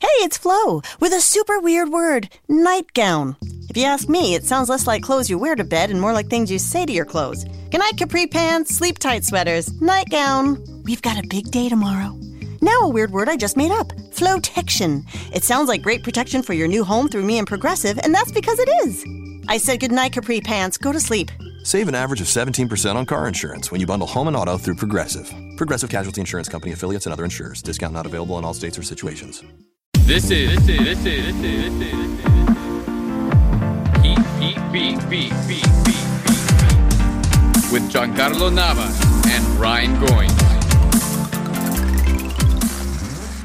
Hey, it's Flo with a super weird word, nightgown. If you ask me, it sounds less like clothes you wear to bed and more like things you say to your clothes. Good night, capri pants, sleep tight sweaters, nightgown. We've got a big day tomorrow. Now a weird word I just made up, Flowtection. It sounds like great protection for your new home through me and Progressive, and that's because it is. I said good night, capri pants, go to sleep. Save an average of 17% on car insurance when you bundle home and auto through Progressive. Progressive Casualty Insurance Company affiliates and other insurers. Discount not available in all states or situations. This is. Heat Beat with John Carlo Nava and Ryan Goins.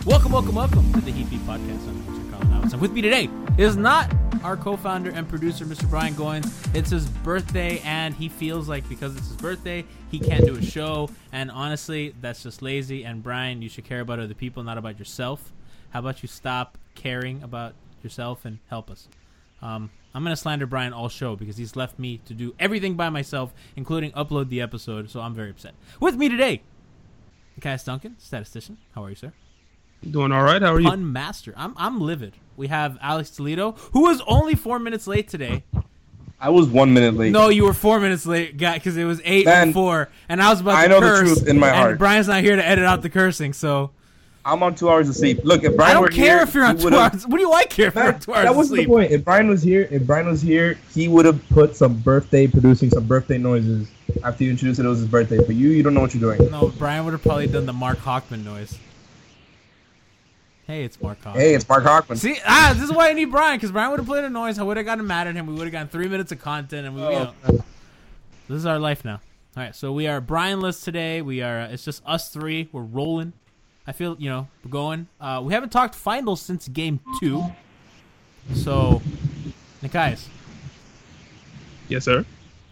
Welcome to the Heat Beat podcast. I'm John Carlo Nava. And with me today is not our co-founder and producer, Mr. Brian Goins. It's his birthday, and he feels like because it's his birthday, he can't do a show. And honestly, that's just lazy. And Brian, you should care about other people, not about yourself. How about you stop caring about yourself and help us? I'm going to slander Brian all show because he's left me to do everything by myself, including upload the episode, so I'm very upset. With me today, Nikias Duncan, statistician. How are you, sir? Doing all right. How are you? Pun master. I'm livid. We have Alex Toledo, who was only 4 minutes late today. I was 1 minute late. No, you were 4 minutes late, guy, because it was 8 and 4, and I was about to curse. I know the truth in my heart. And Brian's not here to edit out the cursing, so... I'm on 2 hours of sleep. Look, if Brian were here... I don't care if you're on 2 hours. What do I care if you're on 2 hours of sleep? That wasn't the point. If Brian was here, he would have put producing some birthday noises after you introduced it was his birthday. But you don't know what you're doing. No, Brian would have probably done the Mark Hawkman noise. Hey, it's Mark Hawkman. See, this is why I need Brian, because Brian would have played a noise. I would have gotten mad at him. We would have gotten 3 minutes of content. And this is our life now. All right, so we are Brian-less today. It's just us three. We're rolling. I feel, we're going. We haven't talked finals since game 2. So, Nikias. Yes, sir?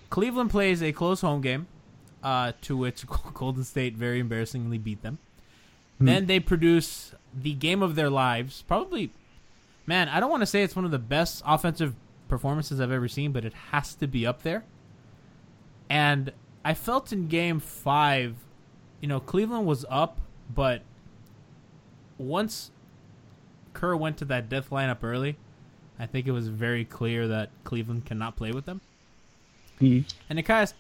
Cleveland plays a close home game, to which Golden State very embarrassingly beat them. Then they produce the game of their lives. Probably, man, I don't want to say it's one of the best offensive performances I've ever seen, but it has to be up there. And I felt in game 5, Cleveland was up, but... once Kerr went to that death lineup early, I think it was very clear that Cleveland cannot play with them. Mm-hmm. And Nikias,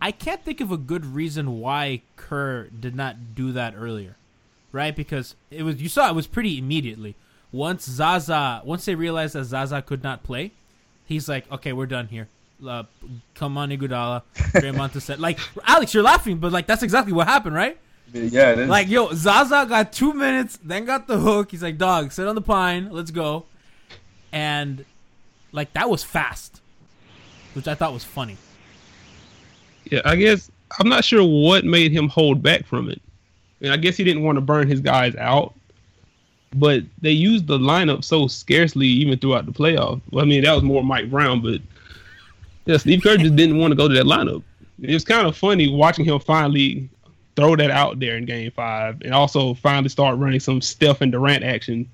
I can't think of a good reason why Kerr did not do that earlier, right? Because it was pretty immediately. Once they realized that Zaza could not play, he's like, okay, we're done here. Come on, Iguodala, Draymond to set. Like, Alex, you're laughing, but that's exactly what happened, right? Yeah, it is. Like, yo, Zaza got 2 minutes, then got the hook. He's like, dog, sit on the pine. Let's go. And, that was fast, which I thought was funny. Yeah, I guess I'm not sure what made him hold back from it. I mean, I guess he didn't want to burn his guys out. but they used the lineup so scarcely even throughout the playoffs. Well, I mean, that was more Mike Brown, but yeah, Steve Kerr just didn't want to go to that lineup. It was kind of funny watching him finally throw that out there in Game 5 and also finally start running some Steph and Durant action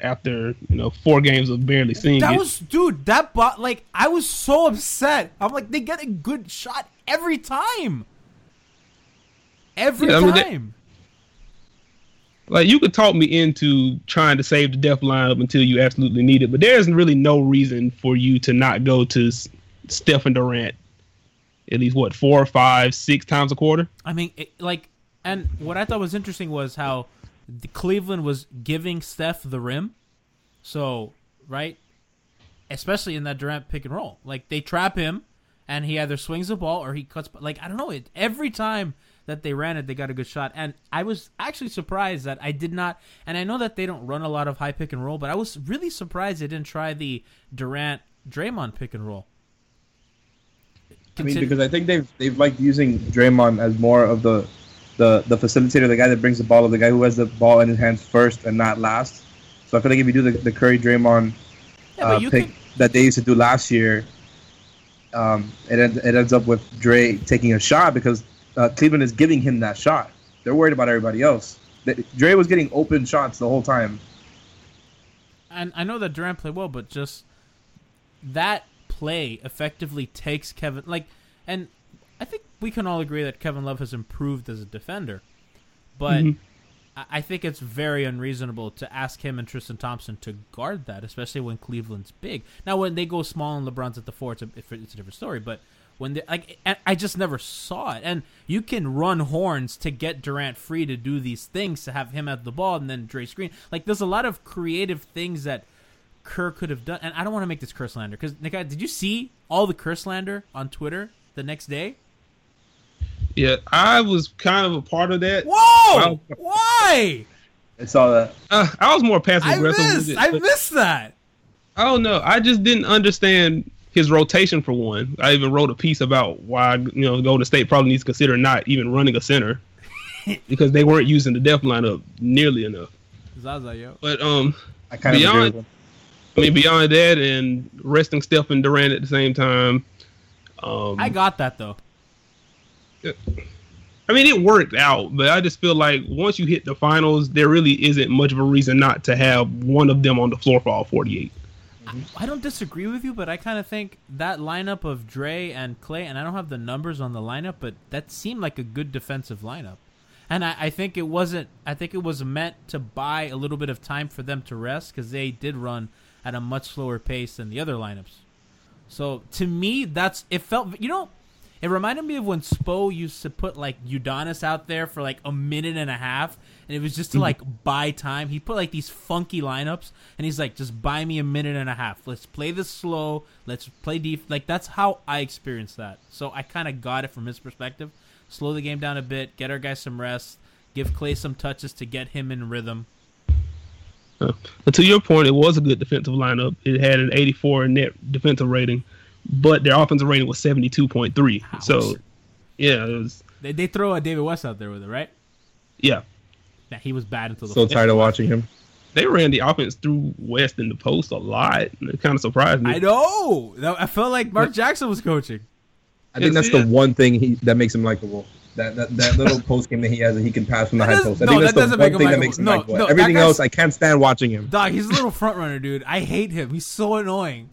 after, you know, 4 games of barely seeing that it. I was so upset. I'm like, they get a good shot every time. Every time. Like, you could talk me into trying to save the depth lineup until you absolutely need it, but there's really no reason for you to not go to Steph and Durant at least, 4 or 5, 6 times a quarter? I mean, and what I thought was interesting was how Cleveland was giving Steph the rim. So, right? Especially in that Durant pick and roll. Like, they trap him, and he either swings the ball or he cuts. Like, I don't know. Every time that they ran it, they got a good shot. And I was actually surprised that I did not. And I know that they don't run a lot of high pick and roll, but I was really surprised they didn't try the Durant-Draymond pick and roll. Because I think they've liked using Draymond as more of the facilitator, the guy that brings the ball up, the guy who has the ball in his hands first and not last. So I feel like if you do the Curry-Draymond pick that they used to do last year, it ends up with Dre taking a shot because Cleveland is giving him that shot. They're worried about everybody else. Dre was getting open shots the whole time. And I know that Durant played well, but just that play effectively takes Kevin, and I think we can all agree that Kevin Love has improved as a defender, but I think it's very unreasonable to ask him and Tristan Thompson to guard that, especially when Cleveland's big. Now, when they go small and LeBron's at the 4, it's a different story, but when they I just never saw it. And you can run horns to get Durant free to do these things, to have him at the ball and then Dre screen. Like, there's a lot of creative things that Kerr could have done, and I don't want to make this Kerr slander, because Nikias, did you see all the Kerr slander on Twitter the next day? Yeah, I was kind of a part of that. Whoa! Why? I saw that. I was more passive aggressive. I missed that. I don't know. I just didn't understand his rotation for one. I even wrote a piece about why Golden State probably needs to consider not even running a center because they weren't using the depth lineup nearly enough. Zaza, yo. But I kind of agree with him. I mean, beyond that and resting Steph and Durant at the same time. I got that, though. I mean, it worked out, but I just feel like once you hit the finals, there really isn't much of a reason not to have one of them on the floor for all 48. I don't disagree with you, but I kind of think that lineup of Dre and Clay, and I don't have the numbers on the lineup, but that seemed like a good defensive lineup. And I think it wasn't. I think it was meant to buy a little bit of time for them to rest because they did run at a much slower pace than the other lineups. So, to me, it reminded me of when Spo used to put, Udonis out there for, a minute and a half, and it was just to, buy time. He put, these funky lineups, and he's like, just buy me a minute and a half. Let's play this slow. Let's play deep. That's how I experienced that. So, I kind of got it from his perspective. Slow the game down a bit, get our guys some rest, give Clay some touches to get him in rhythm. And to your point, it was a good defensive lineup. It had an 84 net defensive rating, but their offensive rating was 72.3. Ouch. So, yeah, it was. They throw a David West out there with it, right? Yeah. Nah, he was bad until the so tired of watching him. They ran the offense through West in the post a lot. It kind of surprised me. I know. I felt like Mark Jackson was coaching. I think that's the one thing that makes him likable. That little post game that he has that he can pass from the high post. I think that's the one thing that makes him likable. Everything else, I can't stand watching him. Dog, he's a little front runner, dude. I hate him. He's so annoying.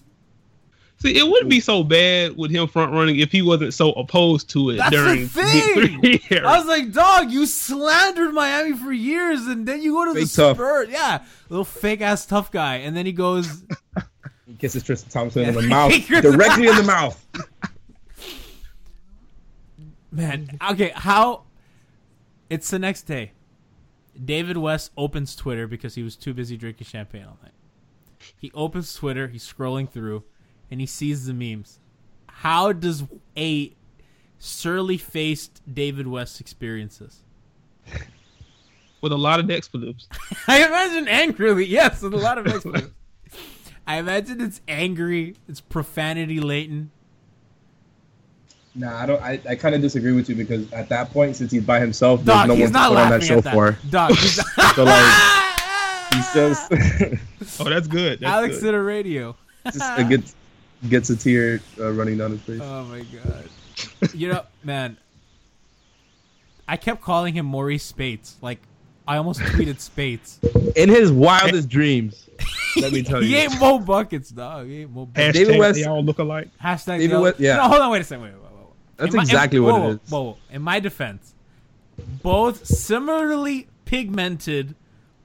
See, it wouldn't be so bad with him front running if he wasn't so opposed to it. That's during the thing. I was like, dog, you slandered Miami for years, and then you go to the Spurs. Yeah, little fake ass tough guy, and then he goes, he kisses Tristan Thompson in the mouth, directly in the mouth. Man, okay, it's the next day. David West opens Twitter because he was too busy drinking champagne all night. He opens Twitter, he's scrolling through, and he sees the memes. How does a surly-faced David West experience this? With a lot of expletives. I imagine angrily, yes, with a lot of expletives. I imagine it's angry, it's profanity-laden. Nah, I don't. I kind of disagree with you because at that point, since he's by himself, there's no one to put on that show for. Dog, he's not. He's so. Oh, that's good. That's Alex did a radio. Just gets a tear running down his face. Oh my god! You know, man, I kept calling him Maurice Spates. Like, I almost tweeted Spates. In his wildest dreams, let me tell you, he ain't Mo Buckets, dog. He ain't Mo Buckets. David West, they all look alike. Hashtag David West. Yeah. No, hold on. Wait a second. Wait. That's what it is. In my defense, both similarly pigmented,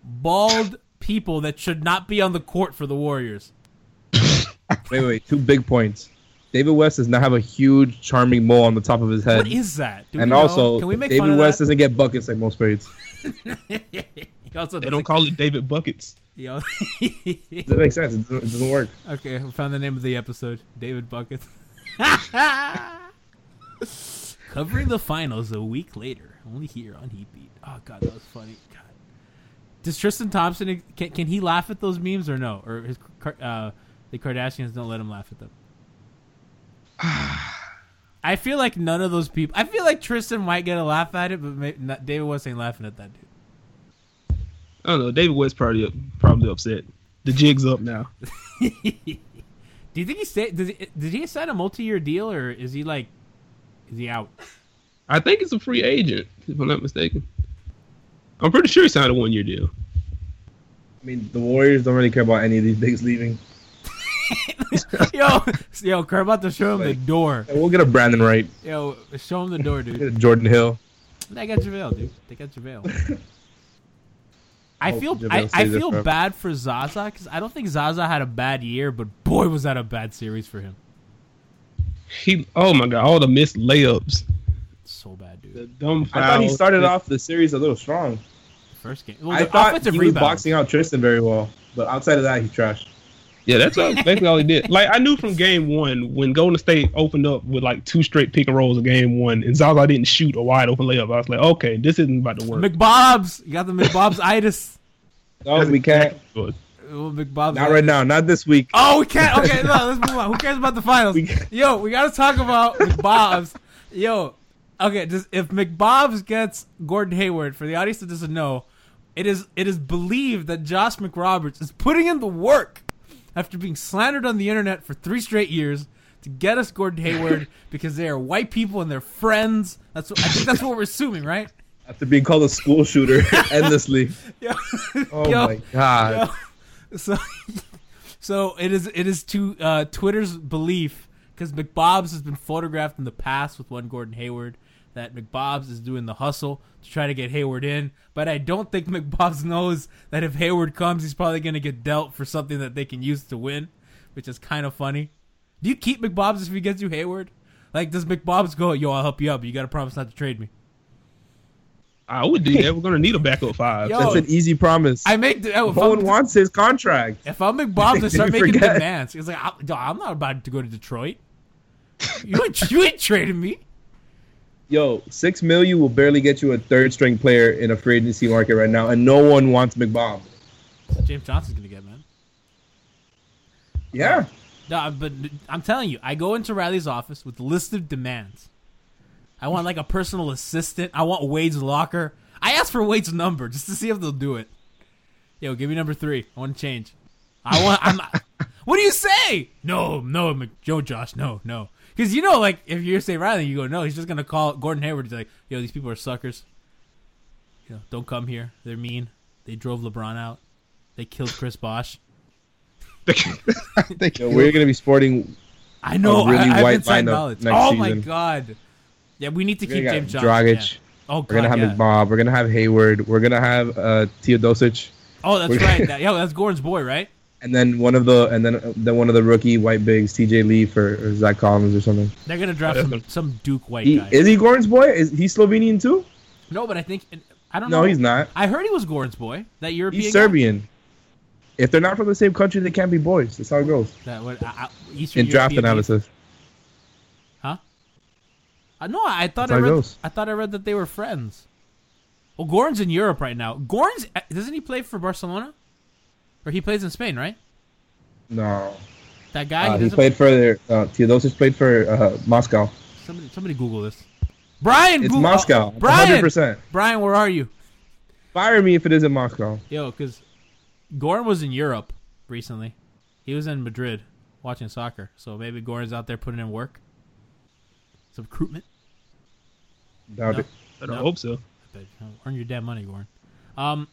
bald people that should not be on the court for the Warriors. Wait. 2 big points. David West does not have a huge, charming mole on the top of his head. What is that? David West doesn't get buckets like most Spades. They don't call it David Buckets. It doesn't make sense. It doesn't work. Okay, we found the name of the episode. David Buckets. Covering the finals a week later. Only here on Heat Beat. Oh, God, that was funny. God. Does Tristan Thompson, can he laugh at those memes or no? Or his the Kardashians don't let him laugh at them? I feel like none of those people. I feel like Tristan might get a laugh at it, but David West ain't laughing at that dude. I don't know. David West probably upset. The jig's up now. Do you think he said? Did he sign a multi-year deal, or is he out? I think he's a free agent, if I'm not mistaken. I'm pretty sure he signed a one-year deal. I mean, the Warriors don't really care about any of these bigs leaving. Yo, Kerr about to show him the door. We'll get a Brandon Wright. Yo, show him the door, dude. Get a Jordan Hill. They got JaVale, dude. I feel bad for Zaza because I don't think Zaza had a bad year, but boy, was that a bad series for him. Oh my god, all the missed layups. So bad, dude. The dumb foul. I thought he started off the series a little strong. First game. I thought he was boxing out Tristan very well, but outside of that, he trashed. Yeah, that's basically all he did. Like, I knew from game one, when Golden State opened up with, 2 straight pick and rolls in game one, and Zaza didn't shoot a wide-open layup, I was like, okay, this isn't about to work. McBobs! You got the McBobs-itis. No, we can't. McBobs. Not right now. Not this week. Oh, we can't. Okay, no, let's move on. Who cares about the finals? Yo, we got to talk about McBobs. Yo, okay, if McBobs gets Gordon Hayward, for the audience that doesn't know, it is believed that Josh McRoberts is putting in the work after being slandered on the internet for 3 straight years to get us Gordon Hayward because they are white people and they're friends. I think that's what we're assuming, right? After being called a school shooter endlessly. My God. So it is to Twitter's belief, because McBobs has been photographed in the past with one Gordon Hayward, that McBobs is doing the hustle to try to get Hayward in. But I don't think McBobs knows that if Hayward comes, he's probably going to get dealt for something that they can use to win, which is kind of funny. Do you keep McBobs if he gets you Hayward? Like, does McBobs go, yo, I'll help you out, but you got to promise not to trade me? I would do that. We're going to need a backup 5. Yo, that's an easy promise. No one wants his contract. If I'm McBobs, I start making demands. It's like, I'm not about to go to Detroit. You ain't trading me. Yo, $6 million will barely get you a third-string player in a free agency market right now, and no one wants McBobs. James Johnson's gonna get, man. Yeah. No, but I'm telling you, I go into Riley's office with a list of demands. I want a personal assistant. I want Wade's locker. I asked for Wade's number just to see if they'll do it. Yo, give me number 3. I want to change. What do you say? No, Josh. Because, if you're St. Riley, you go, no, he's just going to call Gordon Hayward. He's like, yo, these people are suckers. Don't come here. They're mean. They drove LeBron out. They killed Chris Bosh. We're going to be sporting white lineup next season. My God. Yeah, we need to keep James Johnson. Dragic. Yeah. Oh, God, we're going to have McBob. We're going to have Hayward. We're going to have Teodosic. Oh, that's right. That's Gordon's boy, right? And then one of the rookie white bigs, TJ Lee or Zach Collins or something. They're gonna draft some Duke white guy. Is he Gordon's boy? Is he Slovenian too? No, but I think I don't know. No, he's not. I heard he was Gordon's boy. That European. He's Serbian. Guy. If they're not from the same country, they can't be boys. That's how it goes. In draft analysis. Huh? No, I thought I read that they were friends. Well, Gordon's in Europe right now. Gordon's doesn't he play for Barcelona? Or he plays in Spain, right? No. That guy? Teodosic played for Moscow. Somebody Google this. Brian, it's Google. Moscow. 100%. Brian, where are you? Fire me if it isn't Moscow. Yo, because Gordon was in Europe recently. He was in Madrid watching soccer. So maybe Gordon's out there putting in work. Some recruitment. Doubt it. I hope so. I bet. Earn your damn money, Gordon.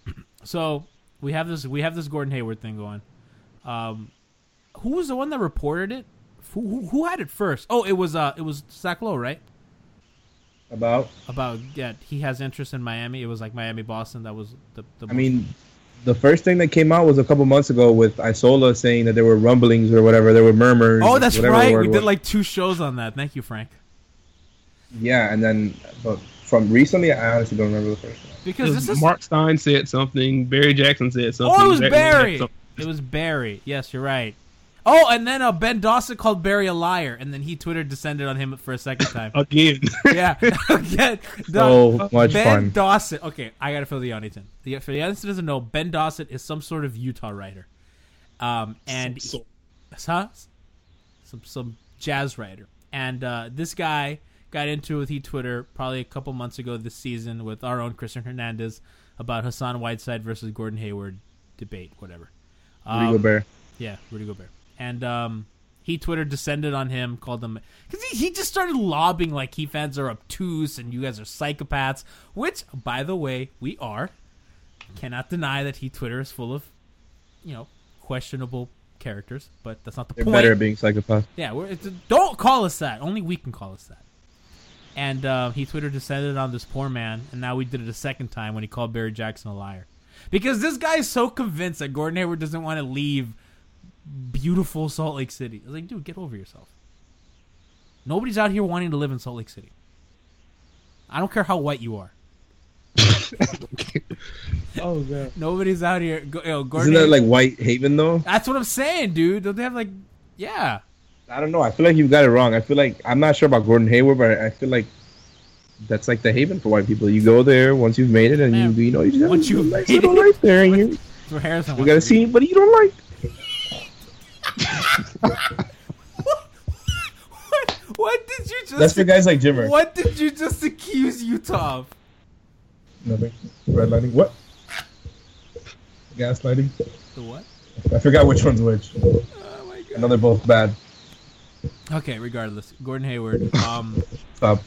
So we have this Gordon Hayward thing going. Who was the one that reported it? Who had it first? Oh, it was Zach Lowe, right? About yeah, he has interest in Miami. It was like Miami, Boston. That was the. I mean, the first thing that came out was a couple months ago with Isola saying that there were rumblings or whatever. There were murmurs. Oh, that's right. We did like 2 shows on that. Thank you, Frank. Yeah, and then but from recently, I honestly don't remember the first one. Because this is Mark Stein said something. Barry Jackson said something. Oh, it was Barry. It was Barry. Yes, you're right. Oh, and then Ben Dawson called Barry a liar, and then he Twitter descended on him for a second time. Again. Yeah. Again. So much Ben fun. Ben Dawson. Okay, I got to fill the audience in. For the audience doesn't know, Ben Dawson is some sort of Utah writer. And some jazz writer. And this guy got into it with Heat Twitter probably a couple months ago this season with our own Christian Hernandez about Hassan Whiteside versus Gordon Hayward debate, whatever. Rudy Gobert. Yeah, Rudy Gobert. And he Twitter descended on him, called him... Because he just started lobbing like Heat fans are obtuse and you guys are psychopaths, which, by the way, we are. Cannot deny that Heat Twitter is full of, questionable characters, but that's not the point. They're better at being psychopaths. Yeah, don't call us that. Only we can call us that. And he Twitter descended on this poor man, and now we did it a second time when he called Barry Jackson a liar. Because this guy is so convinced that Gordon Hayward doesn't want to leave... beautiful Salt Lake City. I was like, dude, get over yourself. Nobody's out here wanting to live in Salt Lake City. I don't care how white you are. Oh god, nobody's out here. Gordon, isn't that like White Haven though? That's what I'm saying, dude. Don't they have like, yeah? I don't know. I feel like you've got it wrong. I feel like I'm not sure about Gordon Hayward, but I feel like that's like the haven for white people. You go there once you've made it, and man, you just once you nice little life there, and you gotta see anybody you don't like. What did you just? That's for guys like Jimmer. What did you just accuse Utah of? Nothing. Redlining. What? Gaslighting. The what? I forgot which one's which. Oh my god. Another both bad. Okay, regardless, Gordon Hayward. Stop.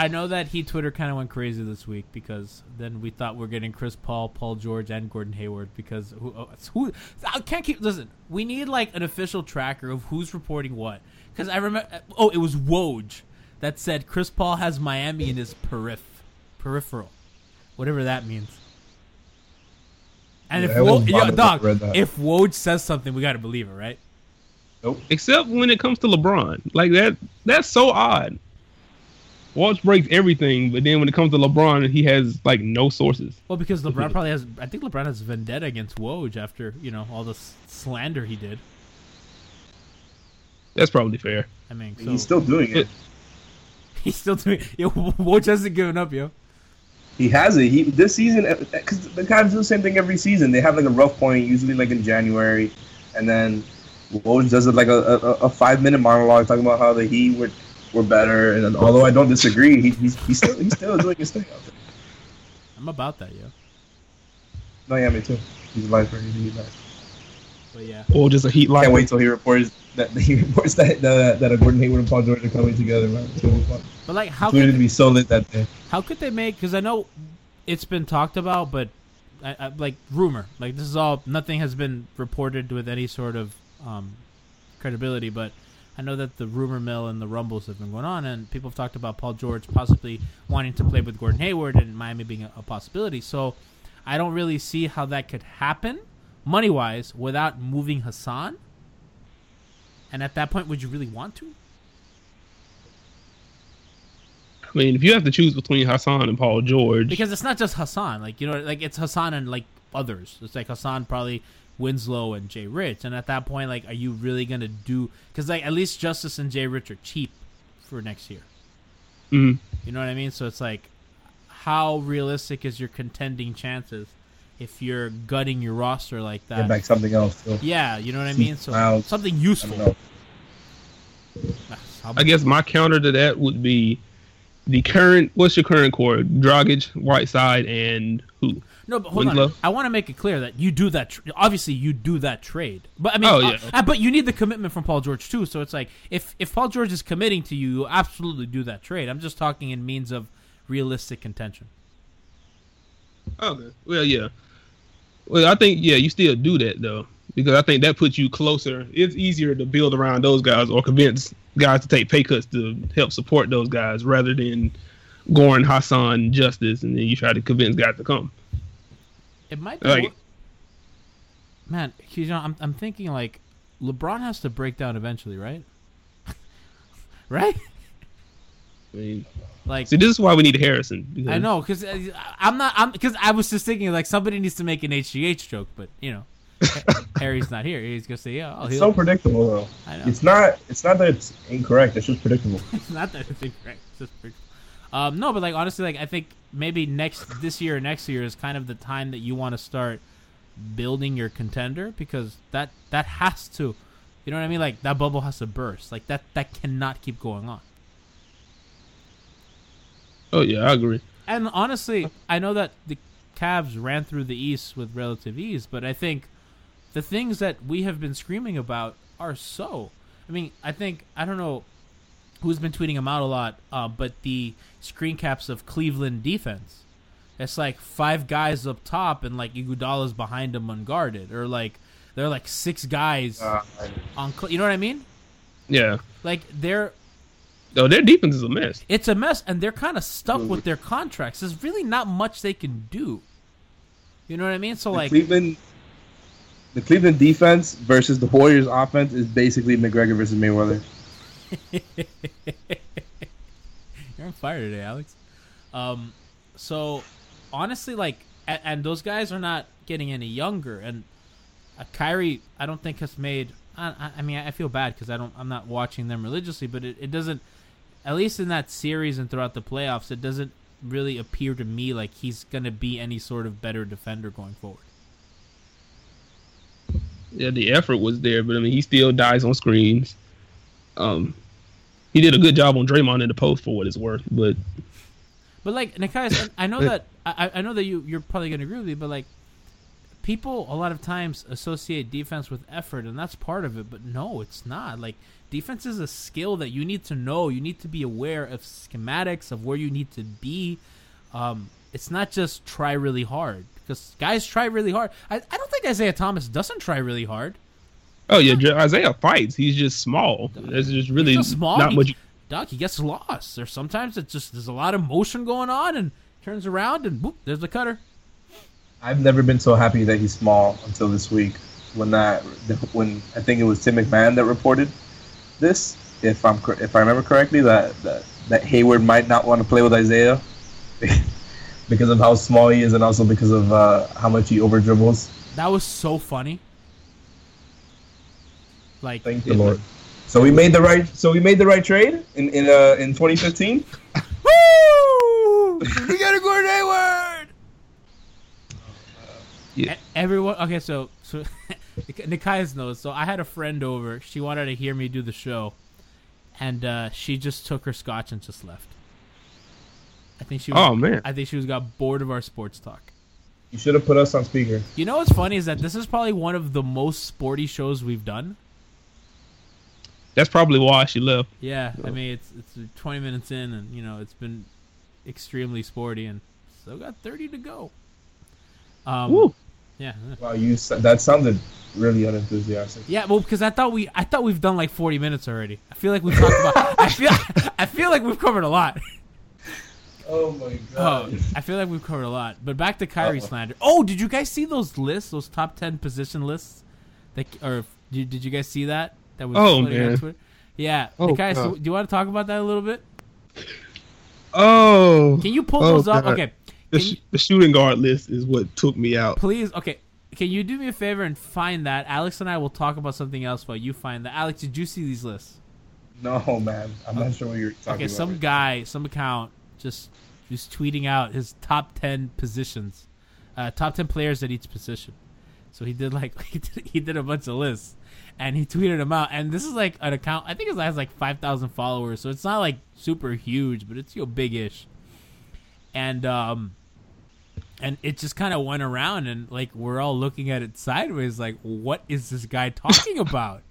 I know that Heat Twitter kind of went crazy this week because then we thought we're getting Chris Paul, Paul George, and Gordon Hayward because who I can't keep listen. We need like an official tracker of who's reporting what because I remember. Oh, it was Woj that said Chris Paul has Miami in his peripheral, whatever that means. And if Woj says something, we got to believe it, right? Nope. Except when it comes to LeBron, like that's so odd. Woj breaks everything, but then when it comes to LeBron, he has like no sources. Well, because LeBron probably has, I think LeBron has vendetta against Woj after all the slander he did. That's probably fair. I mean, so, he's still doing it. He's still doing it. Yo, Woj hasn't given up, yo. He hasn't. He this season because the Cavs do the same thing every season. They have like a rough point, usually like in January, and then Woj does like a 5-minute monologue talking about how the Heat were better, and although I don't disagree, he's still doing his thing out there. I'm about that, yo. No, yeah, me too. He's a lifer. He's a lifer. But yeah. Or just a Heat lifer. Can't wait till he reports that a Gordon Hayward and Paul George are coming together. Man. It's gonna be fun. But like, how could it be so lit that day? How could they make? Because I know it's been talked about, but I like rumor. Like this is all. Nothing has been reported with any sort of credibility, but. I know that the rumor mill and the rumbles have been going on, and people have talked about Paul George possibly wanting to play with Gordon Hayward and Miami being a possibility. So I don't really see how that could happen money-wise without moving Hassan. And at that point, would you really want to? I mean, if you have to choose between Hassan and Paul George... Because it's not just Hassan. It's Hassan and, others. It's like Hassan probably... Winslow and Jay Rich, and at that point, are you really gonna do? Because at least Justice and Jay Rich are cheap for next year. Mm-hmm. You know what I mean? So it's how realistic is your contending chances if you're gutting your roster like that? Get back something else. So. Yeah, you know what I mean. So something useful. I guess my counter to that would be the current, what's your current core? Dragic, Whiteside, and who? No, but hold on. I want to make it clear that you do that. Obviously, you do that trade, but I mean, but you need the commitment from Paul George too. So it's like if Paul George is committing to you, you absolutely do that trade. I'm just talking in means of realistic contention. Okay. Well, yeah. Well, I think you still do that though, because I think that puts you closer. It's easier to build around those guys or convince guys to take pay cuts to help support those guys rather than Gordon, Hassan, Justice, and then you try to convince guys to come. It might be, man. You know, I'm thinking like LeBron has to break down eventually, right? Right? I mean, like, see, this is why we need Harrison. Because I know, because I was just thinking like somebody needs to make an HGH joke, but you know, Harry's not here. He's gonna say, "Yeah, I'll heal." So predictable, though. I know. It's not that it's incorrect. It's just predictable. It's not that it's incorrect. It's just predictable. No, but like honestly, like I think maybe next year is kind of the time that you want to start building your contender, because that has to, you know what I mean? Like that bubble has to burst. Like that cannot keep going on. Oh yeah, I agree. And honestly, I know that the Cavs ran through the East with relative ease, but I think the things that we have been screaming about are so. I mean, I think I don't know who's been tweeting him out a lot, but the screen caps of Cleveland defense. It's like five guys up top and like Iguodala's behind them unguarded, or like there are like six guys on. You know what I mean? Yeah. Like their defense is a mess. It's a mess, and they're kind of stuck with their contracts. There's really not much they can do. You know what I mean? So like the Cleveland defense versus the Warriors offense is basically McGregor versus Mayweather. You're on fire today, Alex. So honestly, like, and those guys are not getting any younger. And Kyrie, I don't think has made. I mean, I feel bad because I'm not watching them religiously, but it doesn't. At least in that series and throughout the playoffs, it doesn't really appear to me like he's gonna be any sort of better defender going forward. Yeah, the effort was there, but I mean, he still dies on screens. He did a good job on Draymond in the post for what it's worth, but like Nikias, I know that I know that you're probably gonna agree with me, but like people a lot of times associate defense with effort, and that's part of it, but no, it's not. Like defense is a skill that you need to know. You need to be aware of schematics, of where you need to be. It's not just try really hard, because guys try really hard. I don't think Isaiah Thomas doesn't try really hard. Oh yeah, Isaiah fights. He's just small. That's just really not much. Doc, he gets lost. Or sometimes it's just there's a lot of motion going on, and turns around and boop, there's the cutter. I've never been so happy that he's small until this week, when I think it was Tim McMahon that reported this, if I remember correctly, that Hayward might not want to play with Isaiah because of how small he is, and also because of how much he over dribbles. That was so funny. Like, thank the Lord. So we made the right trade in 2015. Woo! We got a Gordon Hayward. Yeah. Everyone. Okay, so Nikias knows. So I had a friend over. She wanted to hear me do the show, and she just took her scotch and just left. I think she. Oh man. I think she got bored of our sports talk. You should have put us on speaker. You know what's funny is that this is probably one of the most sporty shows we've done. That's probably why she left. Yeah, I mean, it's 20 minutes in, and, you know, it's been extremely sporty, and still got 30 to go. Woo! Yeah. Wow, that sounded really unenthusiastic. Yeah, well, because I thought we've done like 40 minutes already. I feel like we've talked about... I feel like we've covered a lot. Oh, my God. Oh, I feel like we've covered a lot. But back to Kyrie slander. Oh, did you guys see those lists, those top 10 position lists? Did you guys see that? That was on Twitter. Yeah. Oh, guys, so do you want to talk about that a little bit? Oh. Can you pull those up? God. Okay. The shooting guard list is what took me out. Please. Okay. Can you do me a favor and find that? Alex and I will talk about something else while you find that. Alex, did you see these lists? No, man. I'm not sure what you're talking about. Okay, some guy, some account just tweeting out his top 10 positions. Top 10 players at each position. So he did a bunch of lists. and he tweeted him out. And this is like an account, I think it has like 5,000 followers, so it's not like super huge, but it's big-ish. And it just kind of went around, and like we're all looking at it sideways, like, what is this guy talking about?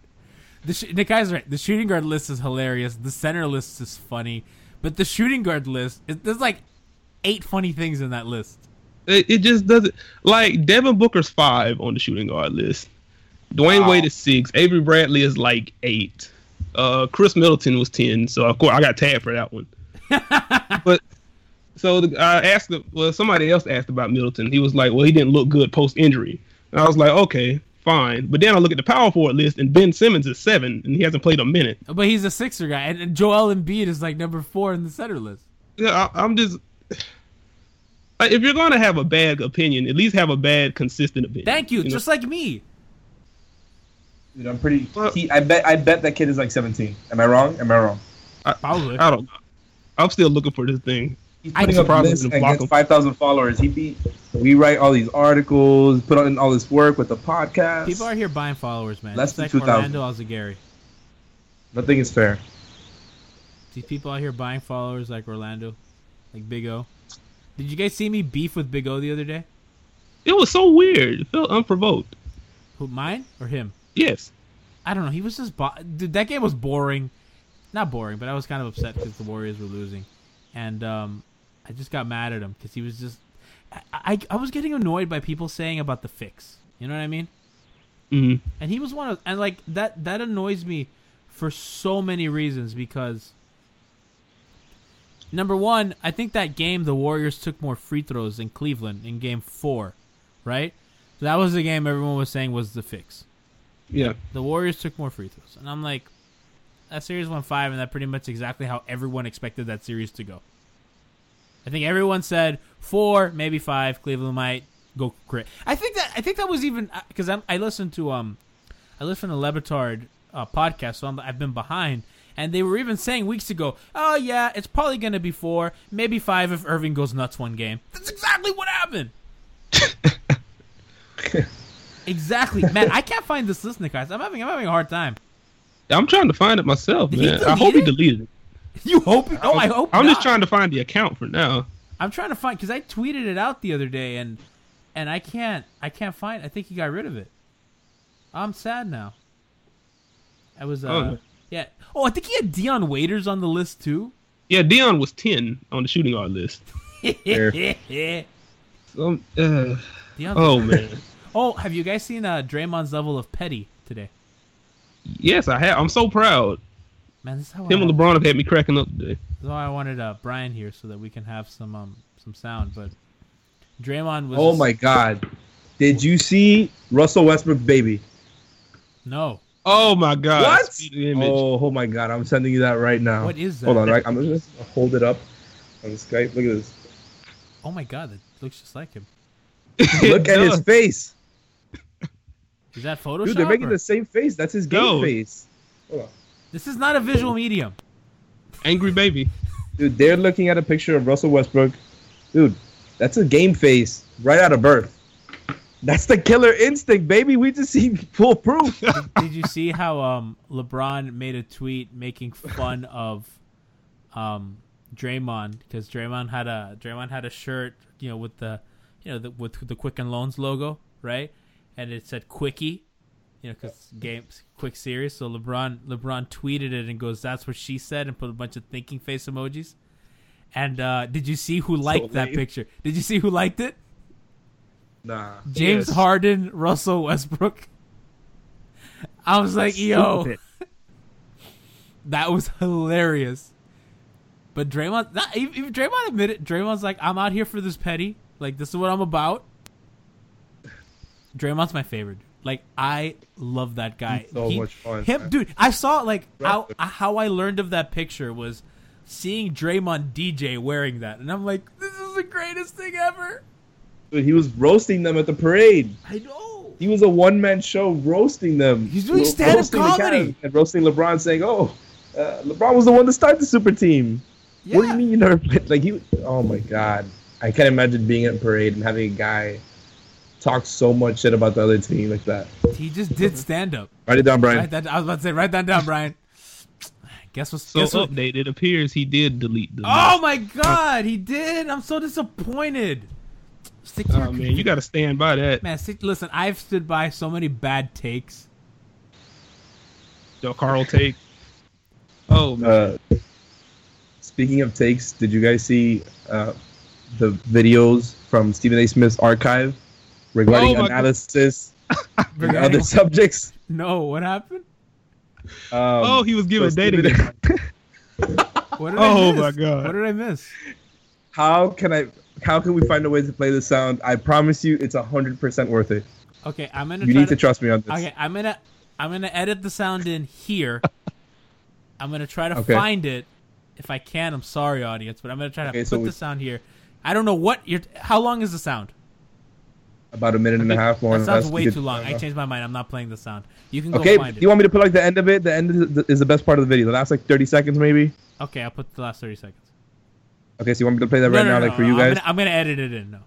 The guy's right. The shooting guard list is hilarious. The center list is funny, but the shooting guard list, there's like 8 funny things in that list. It just doesn't, like, Devin Booker's 5 on the shooting guard list. Dwayne Wade is 6. Avery Bradley is like 8. Chris Middleton was 10. So of course I got tagged for that one. But so I asked, somebody else asked about Middleton. He was like, well, he didn't look good post injury. And I was like, okay, fine. But then I look at the power forward list, and Ben Simmons is 7, and he hasn't played a minute. But he's a Sixer guy, and Joel Embiid is like number 4 in the center list. Yeah, I'm just. Like, if you're going to have a bad opinion, at least have a bad, consistent opinion. Thank you. Just like me. Dude, I'm pretty. I bet that kid is like 17. Am I wrong? Probably. I don't know. I'm still looking for this thing. He's putting up lists and gets 5,000 followers. We write all these articles, put on all this work with the podcast. People are here buying followers, man. Less than 2,000. Orlando Alzagari. Nothing is fair. These people out here buying followers like Orlando, like Big O. Did you guys see me beef with Big O the other day? It was so weird. It felt unprovoked. Who, mine or him? Yes. I don't know. He was just... Dude, that game was boring. Not boring, but I was kind of upset because the Warriors were losing. And I just got mad at him because he was just... I was getting annoyed by people saying about the fix. You know what I mean? Mm-hmm. And he was one of... And, like, that annoys me for so many reasons because... Number one, I think that game the Warriors took more free throws than Cleveland in game 4, right? So that was the game everyone was saying was the fix. Yeah. The Warriors took more free throws. And I'm like, that series went 5, and that's pretty much exactly how everyone expected that series to go. I think everyone said 4, maybe 5, Cleveland might go crit. I think that was even because I listened to the Le Batard podcast, so I've been behind. And they were even saying weeks ago, oh, yeah, it's probably going to be 4, maybe 5 if Irving goes nuts one game. That's exactly what happened. Exactly. Man, I can't find this list, Nikias. I'm having a hard time. I'm trying to find it myself, man. I hope he deleted it. You hope? No, I hope not. I'm just trying to find the account for now. I'm trying to find, because I tweeted it out the other day, and I can't find it. I think he got rid of it. I'm sad now. I was... Yeah. Oh, I think he had Dion Waiters on the list, too. Yeah, Dion was 10 on the shooting guard list. Man. Oh, have you guys seen Draymond's level of petty today? Yes, I have. I'm so proud. Man, this is how him and LeBron have had me cracking up today. So I wanted Brian here so that we can have some sound, but Draymond was... Oh, my God. Did you see Russell Westbrook, baby? No. Oh, my God. What? Oh, my God. I'm sending you that right now. What is that? Hold on. Right? I'm going to hold it up on Skype. Look at this. Oh, my God. That looks just like him. Look at his face. Is that Photoshop? Dude, they're making the same face. That's his game face. Hold on. This is not a visual medium. Angry baby. Dude, they're looking at a picture of Russell Westbrook. Dude, that's a game face right out of birth. That's the killer instinct, baby. We just see full proof. Did you see how LeBron made a tweet making fun of Draymond because Draymond had a shirt, you know, with the Quicken Loans logo, right? And it said Quickie, you know, because games quick series. So LeBron tweeted it and goes, "That's what she said," and put a bunch of thinking face emojis. And did you see who liked that picture? Did you see who liked it? Nah, James Harden, Russell Westbrook. I was like, yo, that was hilarious. But even Draymond admitted, Draymond's like, I'm out here for this petty. Like, this is what I'm about. Draymond's my favorite. Like, I love that guy. Much fun. Him, dude, I saw, like, how I learned of that picture was seeing Draymond DJ wearing that. And I'm like, this is the greatest thing ever. Dude, he was roasting them at the parade. I know. He was a one-man show roasting them. He's doing stand-up comedy. And roasting LeBron, saying, oh, LeBron was the one to start the super team. Yeah. What do you mean you never played? Like, oh, my God. I can't imagine being at a parade and having a guy talk so much shit about the other team like that. He just did stand-up. Write it down, Brian. I was about to say, write that down, Brian. Guess what? It appears he did delete the list. My God, he did. I'm so disappointed. Stick to your computer. Man, you got to stand by that. Man, listen, I've stood by so many bad takes. John Carlo take. Oh, man. Speaking of takes, did you guys see the videos from Stephen A. Smith's archive regarding analysis and other subjects? No, what happened? He was giving dating. My God! What did I miss? How can we find a way to play this sound? I promise you, it's 100% worth it. Okay, I'm gonna. You need to trust me on this. Okay, I'm gonna edit the sound in here. I'm gonna try to find it if I can. I'm sorry, audience, but I'm gonna try to put the sound here. I don't know how long is the sound? About a minute and a half. That sounds way too long. I changed my mind. I'm not playing the sound. You can go find it. You want me to put the end of it? The end is the best part of the video. The last 30 seconds maybe? Okay, I'll put the last 30 seconds. Okay, so you want me to play that for you guys? I'm going to edit it in. No.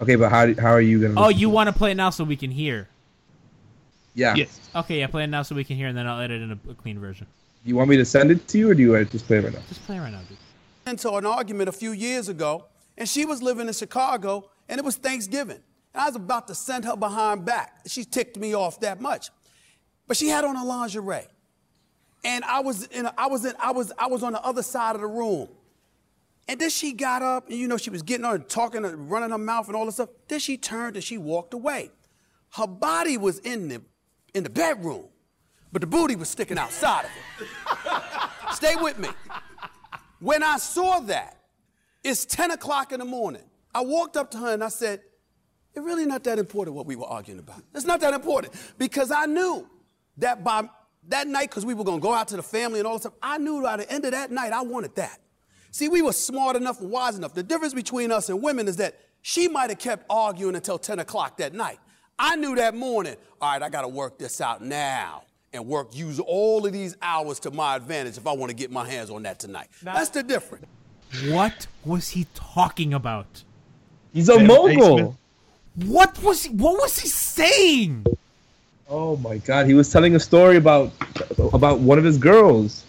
Okay, but how are you going to... you want to play it now so we can hear? Yeah. Yes. Okay, yeah, play it now so we can hear, and then I'll edit in a clean version. You want me to send it to you, or do you just play it right now? Just play it right now, dude. ...into an argument a few years ago, and she was living in Chicago, and it was Thanksgiving. And I was about to send her behind back. She ticked me off that much. But she had on her lingerie. And I was on the other side of the room. And then she got up, and she was getting on and talking and running her mouth and all this stuff. Then she turned and she walked away. Her body was in the bedroom, but the booty was sticking outside of it. Stay with me. When I saw that, it's 10 o'clock in the morning. I walked up to her and I said, "It really not that important what we were arguing about. It's not that important." Because I knew that by that night, because we were going to go out to the family and all this stuff, I knew by the end of that night I wanted that. See, we were smart enough and wise enough. The difference between us and women is that she might have kept arguing until 10 o'clock that night. I knew that morning, all right, I got to work this out now and use all of these hours to my advantage if I want to get my hands on that tonight. That's the difference. What was he talking about? He's a mogul. What was he saying? Oh my God, he was telling a story about one of his girls,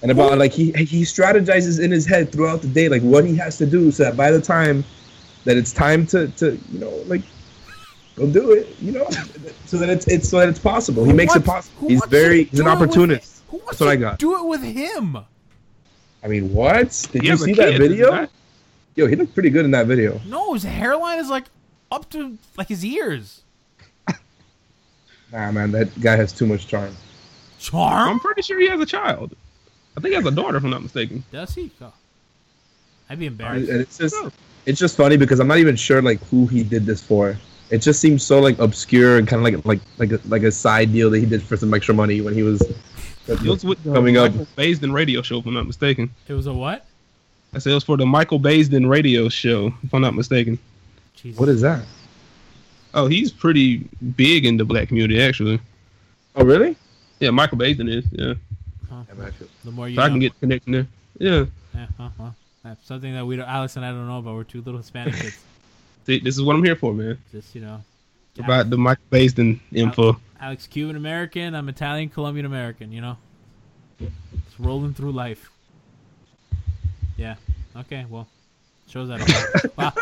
and about he strategizes in his head throughout the day, like what he has to do so that by the time that it's time to go do it, so that it's possible. He makes it possible. He's an opportunist. Who wants to do it with him? I mean, what? Did you see that video? Yo, he looked pretty good in that video. No, his hairline is up to his ears. Nah, man, that guy has too much charm. Charm? I'm pretty sure he has a child. I think he has a daughter, if I'm not mistaken. Does he? Oh. I'd be embarrassed. And it's just funny because I'm not even sure who he did this for. It just seems so obscure and kind of like a side deal that he did for some extra money when he was coming up. Michael Baisden radio show, if I'm not mistaken. It was a what? I said it was for the Michael Baisden radio show, if I'm not mistaken. Jesus. What is that? Oh, he's pretty big in the black community, actually. Oh, really? Yeah, Michael Baisden is. Yeah. Huh. The more you know. I can get connected there. Yeah. That's something that Alex and I don't know about. We're two little Hispanic kids. See, this is what I'm here for, man. Just about the Michael Baisden info. Alex, Cuban American. I'm Italian, Colombian American. It's rolling through life. Yeah. Okay. Well, shows that. Wow.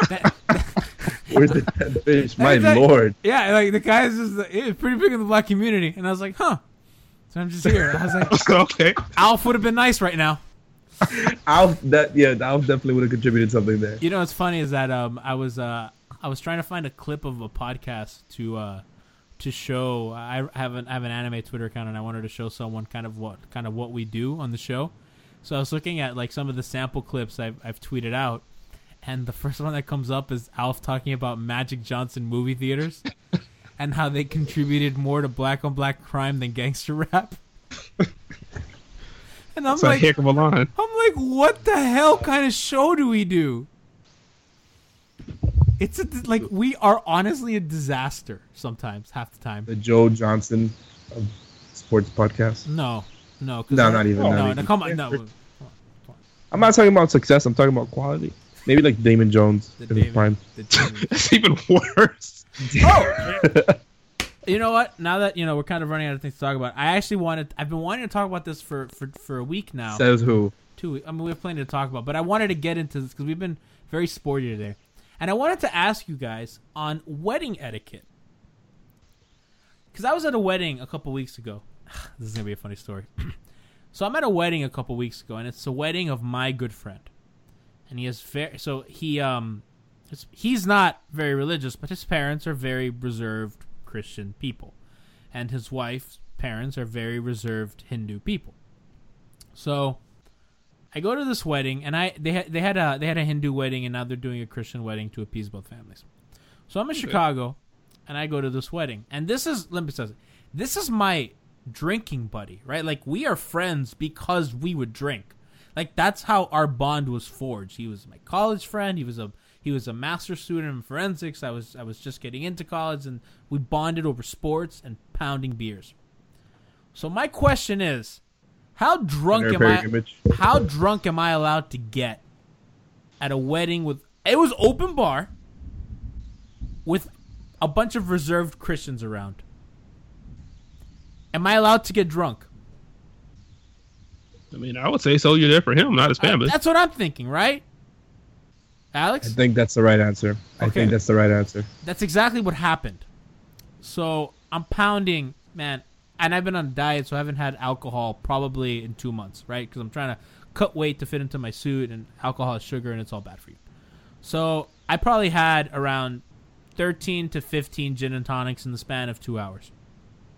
Where's the bitch? My lord. Yeah, the guy's just pretty big in the black community. And I was like, huh. So I'm just here. I was like, okay. Alf would have been nice right now. Alf definitely would have contributed something there. What's funny is that I was trying to find a clip of a podcast to show. I have an anime Twitter account, and I wanted to show someone kind of what we do on the show. So I was looking at some of the sample clips I've tweeted out. And the first one that comes up is Alf talking about Magic Johnson movie theaters and how they contributed more to black-on-black crime than gangster rap. And I'm like, heck of a line. I'm like, what the hell kind of show do we do? It's we are honestly a disaster sometimes, half the time. The Joe Johnson of sports podcast? No. Not even. Come on. I'm not talking about success. I'm talking about quality. Maybe Damon Jones in his prime. It's even worse. Oh! You know what? Now that, we're kind of running out of things to talk about, I've been wanting to talk about this for a week now. Says who? 2 weeks. I mean, we have plenty to talk about, but I wanted to get into this because we've been very sporty today. And I wanted to ask you guys on wedding etiquette. Because I was at a wedding a couple weeks ago. This is going to be a funny story. So I'm at a wedding a couple weeks ago, and it's the wedding of my good friend. And he has he's not very religious, but his parents are very reserved Christian people. And his wife's parents are very reserved Hindu people. So I go to this wedding, and they had a Hindu wedding, and now they're doing a Christian wedding to appease both families. So I'm in Chicago, and I go to this wedding, and this is my drinking buddy, right? Like, we are friends because we would drink. Like, that's how our bond was forged. He was my college friend. He was a master's student in forensics. I was just getting into college, and we bonded over sports and pounding beers. So my question is, how drunk am I allowed to get at a wedding with? It was open bar with a bunch of reserved Christians around. Am I allowed to get drunk? I mean, I would say so. You're there for him, not his family. That's what I'm thinking, right, Alex? I think that's the right answer. Okay. I think that's the right answer. That's exactly what happened. So I'm pounding, man. And I've been on a diet, so I haven't had alcohol probably in 2 months, right? Because I'm trying to cut weight to fit into my suit, and alcohol is sugar, and it's all bad for you. So I probably had around 13 to 15 gin and tonics in the span of 2 hours.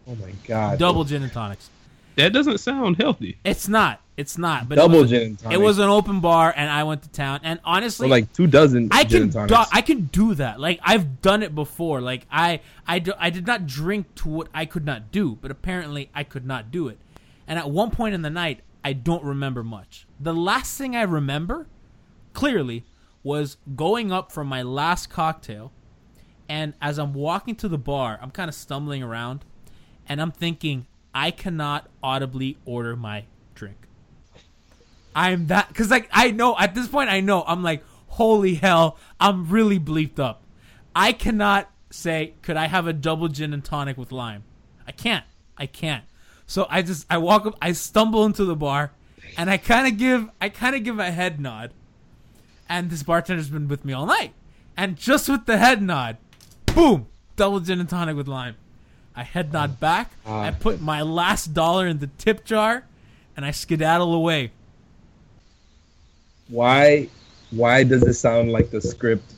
Oh, my God. Double gin and tonics. That doesn't sound healthy. It's not. But double gin and tonics. It was an open bar, and I went to town. And honestly, so like 2 dozen gin and tonics. I can do that. Like, I've done it before. Like, I did not drink to what I could not do, but apparently I could not do it. And at one point in the night, I don't remember much. The last thing I remember, clearly, was going up for my last cocktail. And as I'm walking to the bar, I'm kind of stumbling around, and I'm thinking, I cannot audibly order my drink. I'm that, because like I know at this point I'm like, holy hell, I'm really bleeped up. I cannot say, could I have a double gin and tonic with lime? I can't. So I walk up, I stumble into the bar, and I kind of give a head nod, and this bartender's been with me all night, and just with the head nod, boom, double gin and tonic with lime. I head nod back. I put my last dollar in the tip jar, and I skedaddle away. Why does this sound like the script